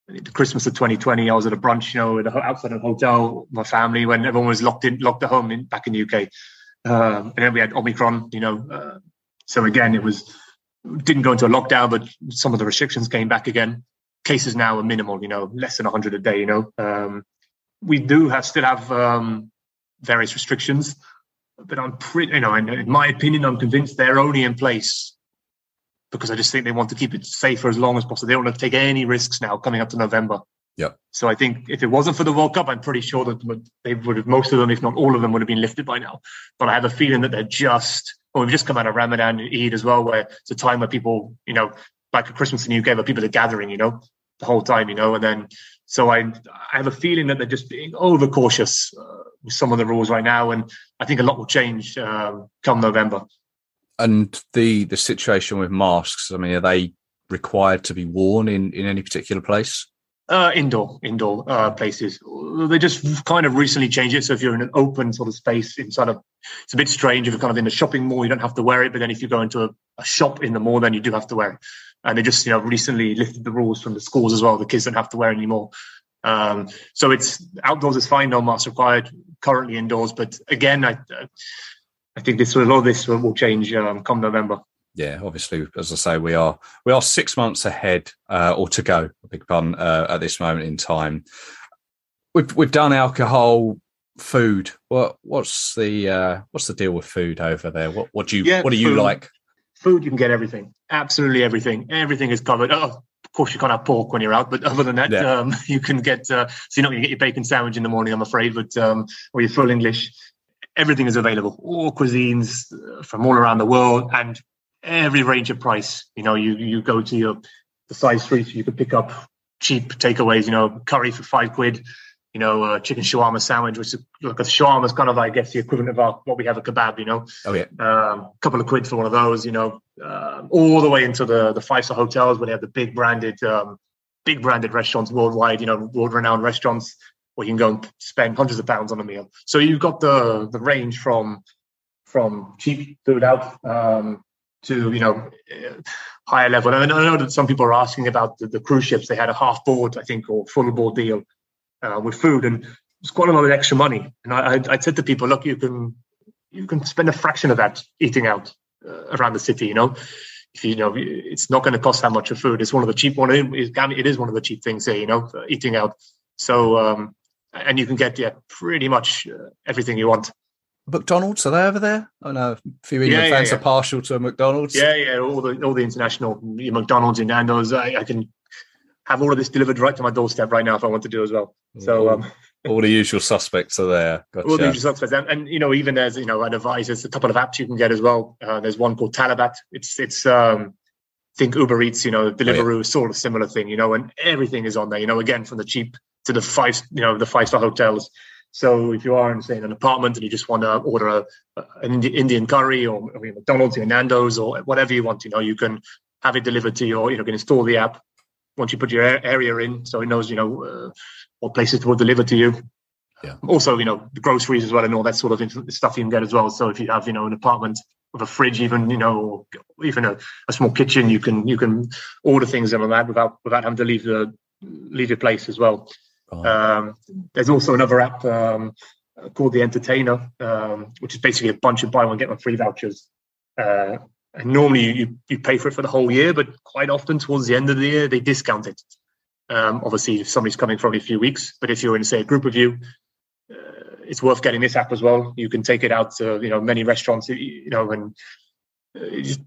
the Christmas of twenty twenty, I was at a brunch, you know, outside a hotel, my family, when everyone was locked in, locked at home in, back in the U K. Um, and then we had Omicron, you know. Uh, so again, it was didn't go into a lockdown, but some of the restrictions came back again. Cases now are minimal, you know, less than one hundred a day, you know. Um, we do have still have um, various restrictions, but I'm pretty, you know, in, in my opinion, I'm convinced they're only in place because I just think they want to keep it safe for as long as possible. They don't want to take any risks now coming up to November. Yeah. So I think if it wasn't for the World Cup, I'm pretty sure that they would have, most of them, if not all of them, would have been lifted by now. But I have a feeling that they're just, well, we've just come out of Ramadan and Eid as well, where it's a time where people, you know, like at Christmas in the U K, where people are gathering, you know, the whole time, you know. And then, so I, I have a feeling that they're just being overcautious uh, with some of the rules right now. And I think a lot will change uh, come November. And the, the situation with masks, I mean, are they required to be worn in, in any particular place? Uh, indoor, indoor uh, places. They just kind of recently changed it. So if you're in an open sort of space inside a, it's a bit strange. If you're kind of in a shopping mall, you don't have to wear it. But then if you go into a, a shop in the mall, then you do have to wear it. And they just, you know, recently lifted the rules from the schools as well. The kids don't have to wear anymore. Um, so it's outdoors is fine. No masks required. Currently indoors, but again, I, I think this a lot of this will, will change um, come November. Yeah, obviously, as I say, we are we are six months ahead, uh, or to go, I beg your pardon, uh, at this moment in time. We've we've done alcohol, food. What what's the uh, what's the deal with food over there? What what do you yeah, what do you food, like? Food, you can get everything, absolutely everything. Everything is covered. Oh, of course, you can't have pork when you're out, but other than that, yeah. um, you can get. Uh, so you're not going to get your bacon sandwich in the morning, I'm afraid, but um, or your full English. Everything is available. All cuisines from all around the world and. Every range of price, you know, you you go to your the side streets, you can pick up cheap takeaways, you know, curry for five quid, you know, uh, chicken shawarma sandwich, which is like a shawarma is kind of, I guess, the equivalent of our, what we have a kebab, you know. Oh yeah. Um, couple of quid for one of those, you know, uh, all the way into the the five star hotels where they have the big branded, um, big branded restaurants worldwide, you know, world renowned restaurants where you can go and spend hundreds of pounds on a meal. So you've got the the range from from cheap food out. Um, to, you know, higher level. And I know that some people are asking about the, the cruise ships. They had a half board, I think, or full board deal uh, with food, and it's quite a lot of extra money. And I, I, I said to people, look, you can you can spend a fraction of that eating out uh, around the city, you know. If you know, it's not going to cost that much of food. It's one of the cheap one. It is one of the cheap things here, you know, eating out. So, um, and you can get, yeah, pretty much uh, everything you want. McDonald's, are they over there? I know a few England yeah, yeah, fans yeah. are partial to a McDonald's. Yeah, yeah, all the all the international McDonald's and Nando's. I, I can have all of this delivered right to my doorstep right now if I want to do as well. So um, all the usual suspects are there. Gotcha. All the usual suspects, and, and you know, even there's you know, an advice. There's a couple of apps you can get as well. Uh, there's one called Talabat. It's it's um, think Uber Eats, you know, Deliveroo, oh, yeah. sort of similar thing, you know, and everything is on there. You know, again from the cheap to the five, you know, the five star hotels. So if you are in, say, in an apartment and you just want to order a, an Indi- Indian curry or, or McDonald's or Nando's or whatever you want, you know, you can have it delivered to your, you know, you can install the app once you put your area in so it knows, you know, uh, what places it will deliver to you. Yeah. Also, you know, the groceries as well and all that sort of stuff you can get as well. So if you have, you know, an apartment with a fridge, even you know, even a, a small kitchen, you can you can order things in on that without without having to leave the leave your place as well. Oh. Um, there's also another app um, called the Entertainer, um, which is basically a bunch of buy one get one free vouchers. Uh, and normally you you pay for it for the whole year, but quite often towards the end of the year they discount it. Um, obviously, if somebody's coming for only a few weeks, but if you're in say a group of you, it's worth getting this app as well. You can take it out to, you know, many restaurants, you know, and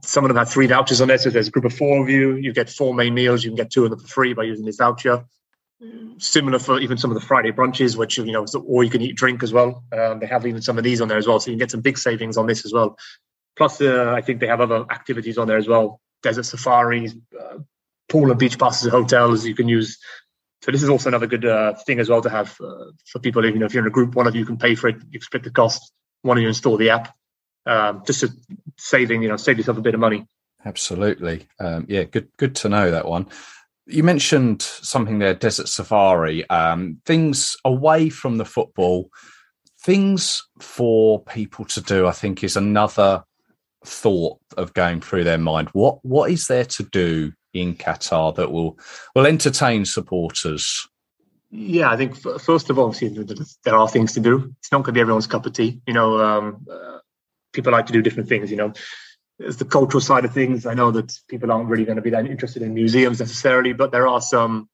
some of them have three vouchers on there. So if there's a group of four of you, you get four main meals. You can get two of them for free by using this voucher. Similar for even some of the Friday brunches, which, you know, or you can eat drink as well. Um, they have even some of these on there as well. So you can get some big savings on this as well. Plus, uh, I think they have other activities on there as well. Desert safaris, uh, pool and beach passes at hotels you can use. So this is also another good uh, thing as well to have uh, for people. You know, if you're in a group, one of you can pay for it, you split the cost, one of you install the app, um, just to saving, you know, save yourself a bit of money. Absolutely. Um, yeah, good good to know that one. You mentioned something there, Desert Safari, um, things away from the football, things for people to do, I think is another thought of going through their mind. What What is there to do in Qatar that will will entertain supporters? Yeah, I think f- first of all, there are things to do. It's not going to be everyone's cup of tea. You know, um, uh, people like to do different things. You know, there's the cultural side of things. I know that people aren't really going to be that interested in museums necessarily, but there are some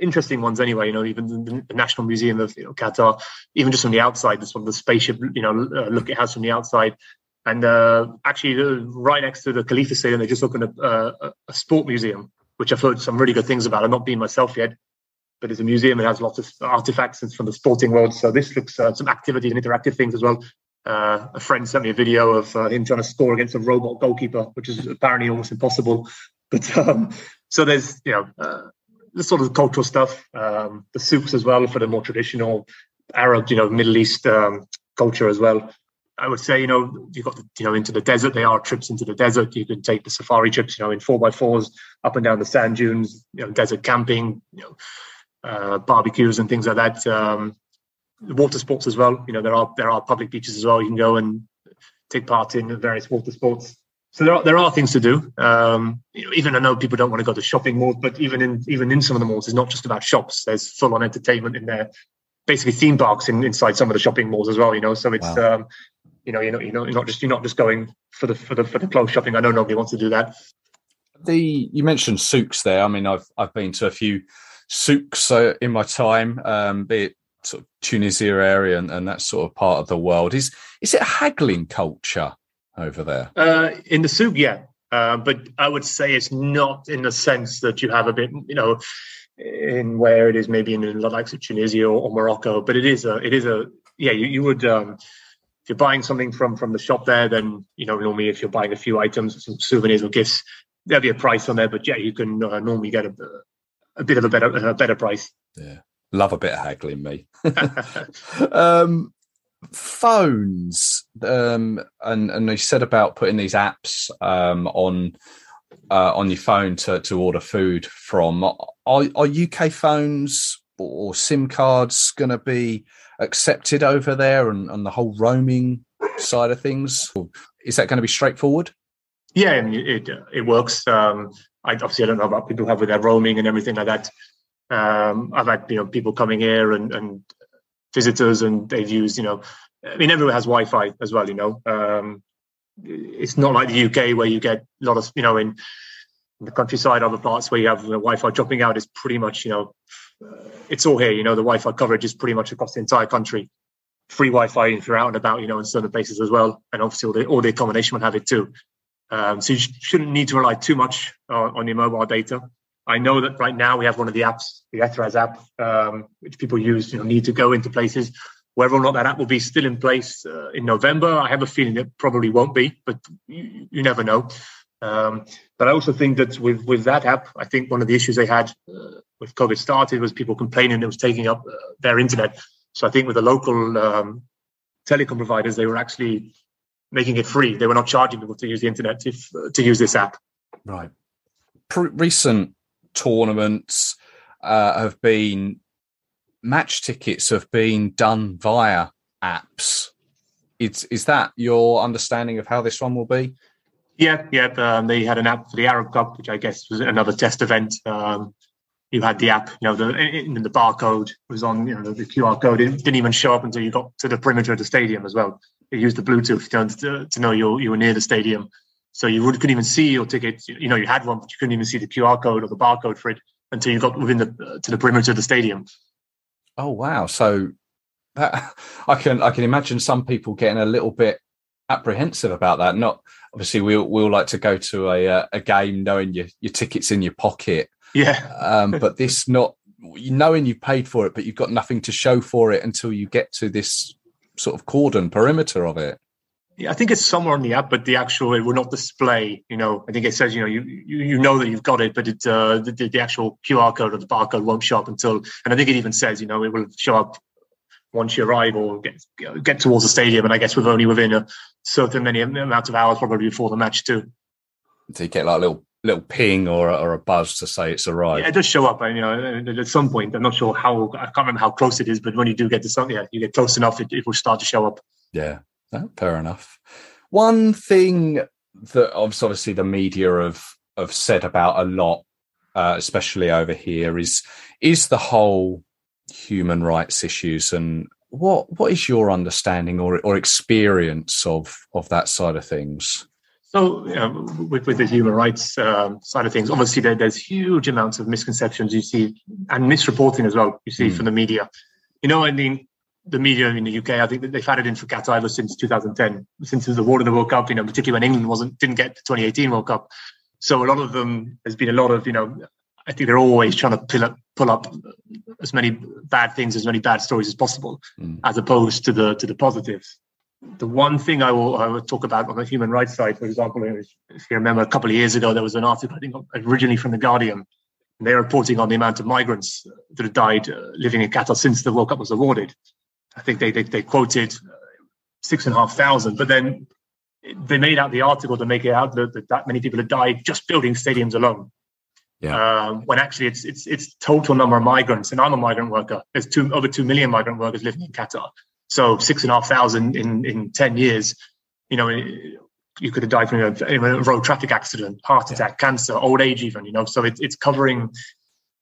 interesting ones anyway. You know, even the, the National Museum of you know, Qatar, even just from the outside, this one, the spaceship, you know, uh, look it has from the outside. And uh, actually, uh, right next to the Khalifa Stadium, they're just opened a, uh, a sport museum, which I've heard some really good things about. I've not been myself yet, but it's a museum that has lots of artifacts from the sporting world. So this looks uh, some activity and interactive things as well. Uh, a friend sent me a video of uh, him trying to score against a robot goalkeeper, which is apparently almost impossible. But um, so there's you know uh, the sort of cultural stuff, um, the souks as well for the more traditional Arab, you know, Middle East um, culture as well. I would say, you know, you've got, the, you know, into the desert. There are trips into the desert. You can take the safari trips, you know, in four by fours, up and down the sand dunes, you know, desert camping, you know, uh, barbecues and things like that. Um, water sports as well. You know, there are there are public beaches as well. You can go and take part in various water sports. So there are there are things to do. Um, you know, even I know people don't want to go to shopping malls, but even in even in some of the malls, it's not just about shops. There's full on entertainment in there. Basically, theme parks in, inside some of the shopping malls as well. You know, so it's. Wow. Um, You know, you're not, you're not, you're not just you're not just going for the for the for the clothes shopping. I know nobody wants to do that. The you mentioned souks there. I mean, I've I've been to a few souks in my time, um, be it sort of Tunisia area and, and that sort of part of the world. Is is it haggling culture over there? Uh, in the souk, yeah, uh, but I would say it's not in the sense that you have a bit, you know, in where it is maybe in the likes of Tunisia or, or Morocco. But it is a it is a yeah. You you would. Um, If you're buying something from from the shop there, then you know normally if you're buying a few items, some souvenirs or gifts, there'll be a price on there. But yeah, you can uh, normally get a, a bit of a better a better price. Yeah, love a bit of haggling, me. um, phones, um, and and they said about putting these apps um, on uh, on your phone to to order food from. Are, are U K phones or SIM cards going to be accepted over there, and, and the whole roaming side of things? Is that going to be straightforward? Yeah, I mean, it it works. Um, I obviously I don't know about people have with their roaming and everything like that. Um, I've had you know people coming here and, and visitors, and they've used you know, I mean, everywhere has Wi-Fi as well. You know, um, it's not like the U K where you get a lot of you know in, in the countryside, other parts where you have you know, Wi-Fi dropping out is pretty much you know. Uh, it's all here, you know, the Wi-Fi coverage is pretty much across the entire country. Free Wi-Fi if you're out and about, you know, in certain places as well. And obviously all the, all the accommodation will have it too. Um, so you sh- shouldn't need to rely too much uh, on your mobile data. I know that right now we have one of the apps, the Etherize app, um, which people use, you know, need to go into places. Whether or not that app will be still in place uh, in November, I have a feeling it probably won't be, but you, you never know. Um, but I also think that with, with that app, I think one of the issues they had uh, with COVID started was people complaining it was taking up uh, their internet. So I think with the local um, telecom providers, they were actually making it free. They were not charging people to use the internet to, uh, to use this app. Right. Pre- recent tournaments uh, have been match tickets have been done via apps. it's is that your understanding of how this one will be? Yeah, yeah. Um, they had an app for the Arab Cup, which I guess was another test event. Um, you had the app, you know, the in the barcode was on, you know, the Q R code. It didn't even show up until you got to the perimeter of the stadium as well. It used the Bluetooth to, to know you you were near the stadium, so you really couldn't even see your ticket. You know, you had one, but you couldn't even see the Q R code or the barcode for it until you got within the uh, to the perimeter of the stadium. Oh wow! So that, I can I can imagine some people getting a little bit apprehensive about that. Not obviously we we all like to go to a a game knowing your your ticket's in your pocket. Yeah. um, but this not knowing you paid for it, but you've got nothing to show for it until you get to this sort of cordon perimeter of it. Yeah, I think it's somewhere on the app, but the actual it will not display. You know, I think it says you know you you, you know that you've got it, but it uh, the the actual Q R code or the barcode won't show up until. And I think it even says you know it will show up once you arrive or get get towards the stadium. And I guess we're only within a certain many amount of hours probably before the match too. So you get like a little little ping or or a buzz to say it's arrived. Yeah, it does show up. You know, at some point, I'm not sure how. I can't remember how close it is, but when you do get to something, yeah, you get close enough, it, it will start to show up. Yeah. No, fair enough. One thing that obviously the media have, have said about a lot, uh, especially over here, is is the whole human rights issues. And what what is your understanding or or experience of, of that side of things? So you know, with, with the human rights um, side of things, obviously there, there's huge amounts of misconceptions you see and misreporting as well you see mm. from the media. You know, I mean, the media in the U K, I think that they've had it in for Qatar ever since two thousand ten, since the award in the World Cup, you know, particularly when England wasn't didn't get the twenty eighteen World Cup. So a lot of them, there's been a lot of, you know, I think they're always trying to pull up, pull up as many bad things, as many bad stories as possible, mm. as opposed to the to the positives. The one thing I will, I will talk about on the human rights side, for example, if you remember a couple of years ago, there was an article, I think originally from The Guardian, and they're reporting on the amount of migrants that have died uh, living in Qatar since the World Cup was awarded. I think they, they they quoted six and a half thousand, but then they made out the article to make it out that that, that many people had died just building stadiums alone. Yeah. Um, when actually it's it's it's total number of migrants, and I'm a migrant worker. There's two over two million migrant workers living in Qatar. So six and a half thousand in in ten years, you know, you could have died from a, a road traffic accident, heart attack, yeah. cancer, old age, even. You know, so it's it's covering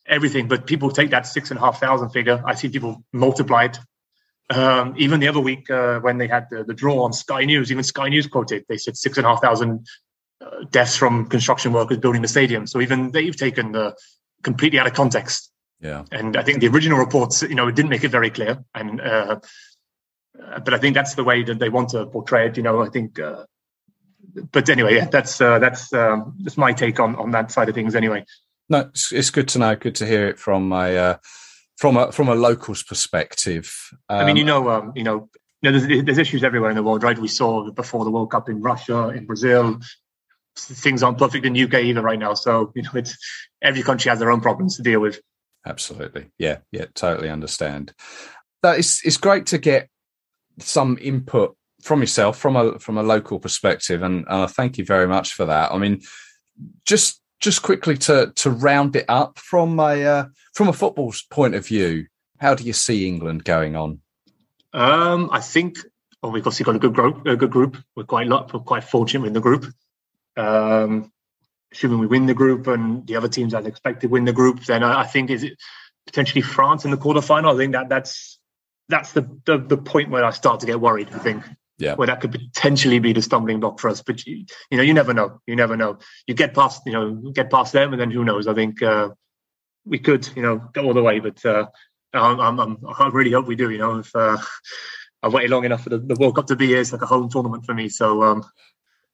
everything. But people take that six and a half thousand figure. I see people multiply it. Um, even the other week uh, when they had the, the draw on Sky News, even Sky News quoted, they said six and a half thousand uh, deaths from construction workers building the stadium. So even they've taken the completely out of context. Yeah. And I think the original reports, you know, it didn't make it very clear. And uh, but I think that's the way that they want to portray it. You know, I think. Uh, but anyway, yeah, that's uh, that's um, that's my take on on that side of things. Anyway, no, it's, it's good to know. Good to hear it from my. Uh... From a from a local's perspective, um, I mean, you know, um, you know, you know there's, there's issues everywhere in the world, right? We saw before the World Cup in Russia, in Brazil, things aren't perfect in the U K either right now. So you know, it's every country has their own problems to deal with. Absolutely, yeah, yeah, totally understand. That is, it's great to get some input from yourself from a from a local perspective, and uh, thank you very much for that. I mean, just. Just quickly to to round it up from my uh, from a football's point of view, how do you see England going on? Um, I think well, we've obviously got a good group. A good group. We're quite luck. We're quite fortunate in the group. Um, assuming we win the group and the other teams as expected win the group, then I, I think is it potentially France in the quarterfinal. I think that that's that's the, the the point where I start to get worried. I think. Yeah. Well, that could potentially be the stumbling block for us, but you, you know, you never know. You never know. You get past, you know, get past them, and then who knows? I think uh, we could, you know, go all the way. But uh, I'm, I'm, I really hope we do. You know, if uh, I've waited long enough for the, the World Cup to be here, it's like a home tournament for me. So um,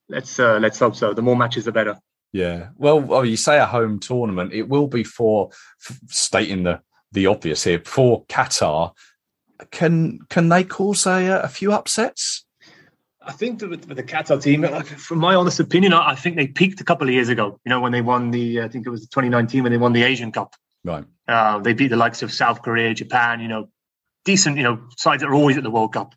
let's uh, let's hope so. The more matches, the better. Yeah. Well, you say a home tournament, it will be for, for stating the the obvious here for Qatar. Can can they cause a, a few upsets? I think the, the Qatar team, from my honest opinion, I think they peaked a couple of years ago. You know, when they won the, I think it was twenty nineteen when they won the Asian Cup. Right. Uh, they beat the likes of South Korea, Japan. You know, decent. You know, sides that are always at the World Cup.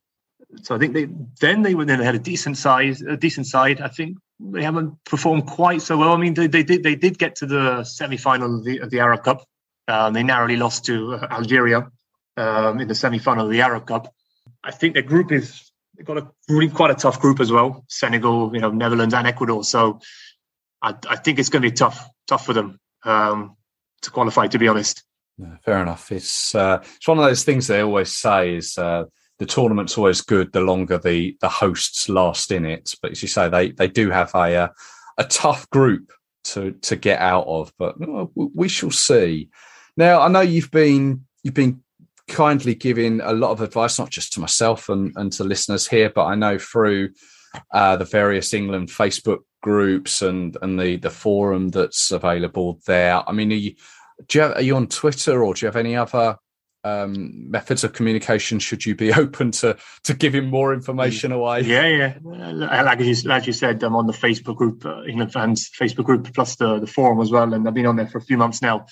So I think they then they were then they had a decent size, a decent side. I think they haven't performed quite so well. I mean, they they did they did get to the semi final of, of the Arab Cup. Uh, they narrowly lost to Algeria um, in the semi final of the Arab Cup. I think their group is. they've got a really quite a tough group as well. Senegal, you know, Netherlands and Ecuador. So I, I think it's going to be tough, tough for them um, to qualify, to be honest. Yeah, fair enough. It's uh, it's one of those things they always say is uh, the tournament's always good the longer the the hosts last in it. But as you say, they they do have a uh, a tough group to to get out of. But we shall see. Now, I know you've been you've been kindly giving a lot of advice, not just to myself and, and to listeners here, but I know through uh, the various England Facebook groups and and the the forum that's available there. I mean, are you, do you have, are you on Twitter, or do you have any other um, methods of communication? Should you be open to to giving more information away? Yeah, yeah. Like you, like you said, I'm on the Facebook group, uh, England fans Facebook group, plus the, the forum as well. And I've been on there for a few months now,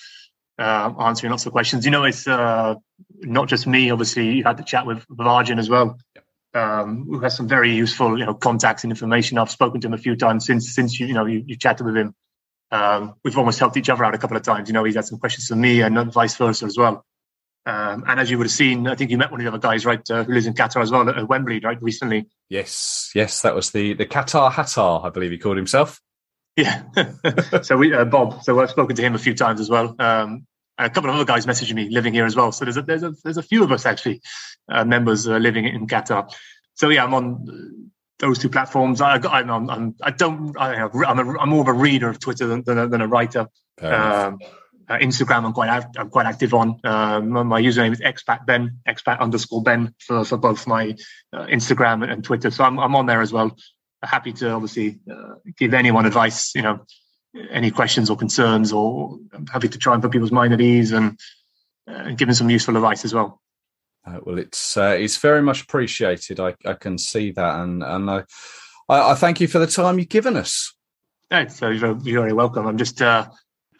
uh, answering lots of questions. You know, it's uh, not just me. Obviously, you had the chat with, with Arjun as well. Um, who has some very useful, you know, contacts and information. I've spoken to him a few times since since you, you know you, you chatted with him. Um, we've almost helped each other out a couple of times. You know, he's had some questions for me and vice versa as well. Um, and as you would have seen, I think you met one of the other guys, right, uh, who lives in Qatar as well, at Wembley, right, recently. Yes, yes, that was the, the Qatar Hattar, I believe he called himself. Yeah. so we, uh, Bob, so I've spoken to him a few times as well. Um, and a couple of other guys messaging me living here as well. So there's a, there's a, there's a few of us actually, uh, members uh, living in Qatar. So yeah, I'm on... Uh, those two platforms. I, I'm, I'm, I don't. I, I'm, a, I'm more of a reader of Twitter than, than, a, than a writer. Um, uh, Instagram, I'm quite. Act, I'm quite active on. Um, my username is expat Ben, expat underscore Ben for, for both my uh, Instagram and Twitter. So I'm, I'm on there as well. Happy to obviously uh, give anyone advice. You know, any questions or concerns, or I'm happy to try and put people's mind at ease and, uh, and give them some useful advice as well. Uh, well, it's uh, it's very much appreciated. I, I can see that, and and I, I thank you for the time you've given us. Yeah, so you're, you're very welcome. I'm just uh,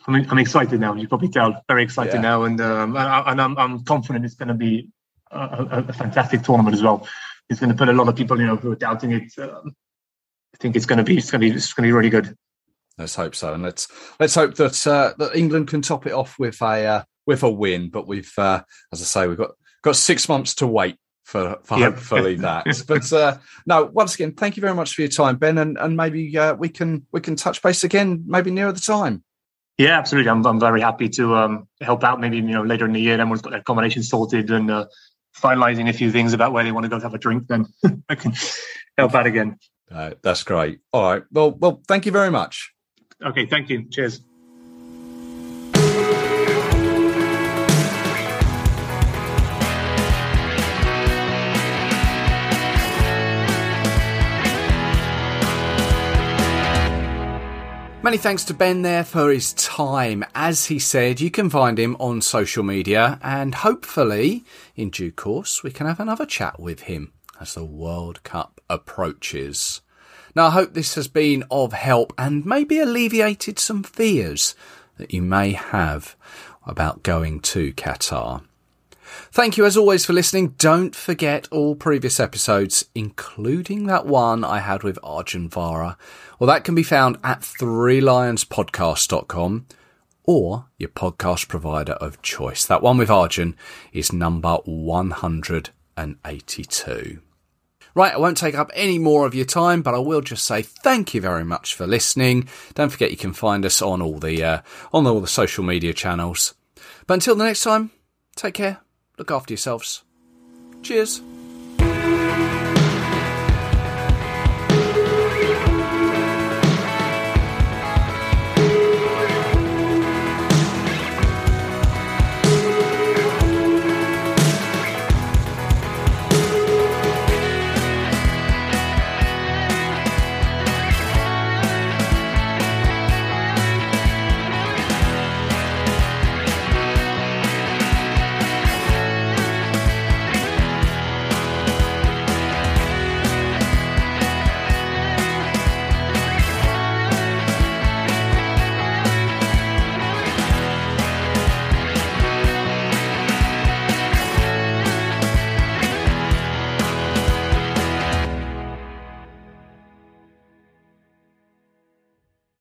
I'm I'm excited now. You probably tell, very excited yeah. now, and um, I, and I'm I'm confident it's going to be a, a fantastic tournament as well. It's going to put a lot of people, you know, who are doubting it. Um, I think it's going to be it's going to be it's going to be really good. Let's hope so, and let's let's hope that uh, that England can top it off with a uh, with a win. But we've, uh, as I say, we've got. Got six months to wait for, for yep. hopefully that. But uh, no, once again, thank you very much for your time, Ben, and, and maybe uh, we can we can touch base again, maybe nearer the time. Yeah, absolutely. I'm I'm very happy to um, help out. Maybe you know later in the year, everyone's got their accommodation sorted and uh, finalising a few things about where they want to go to have a drink. Then I can help out again. Uh, that's great. All right. Well, well, thank you very much. Okay. Thank you. Cheers. Many thanks to Ben there for his time. As he said, you can find him on social media, and hopefully, in due course, we can have another chat with him as the World Cup approaches. Now, I hope this has been of help and maybe alleviated some fears that you may have about going to Qatar. Thank you as always for listening. Don't forget all previous episodes, including that one I had with Arjun Vara. Well, that can be found at three lions podcast dot com or your podcast provider of choice. That one with Arjun is number one hundred eighty-two. Right, I won't take up any more of your time, but I will just say thank you very much for listening. Don't forget you can find us on all the uh, on all the social media channels. But until the next time, take care. Look after yourselves. Cheers.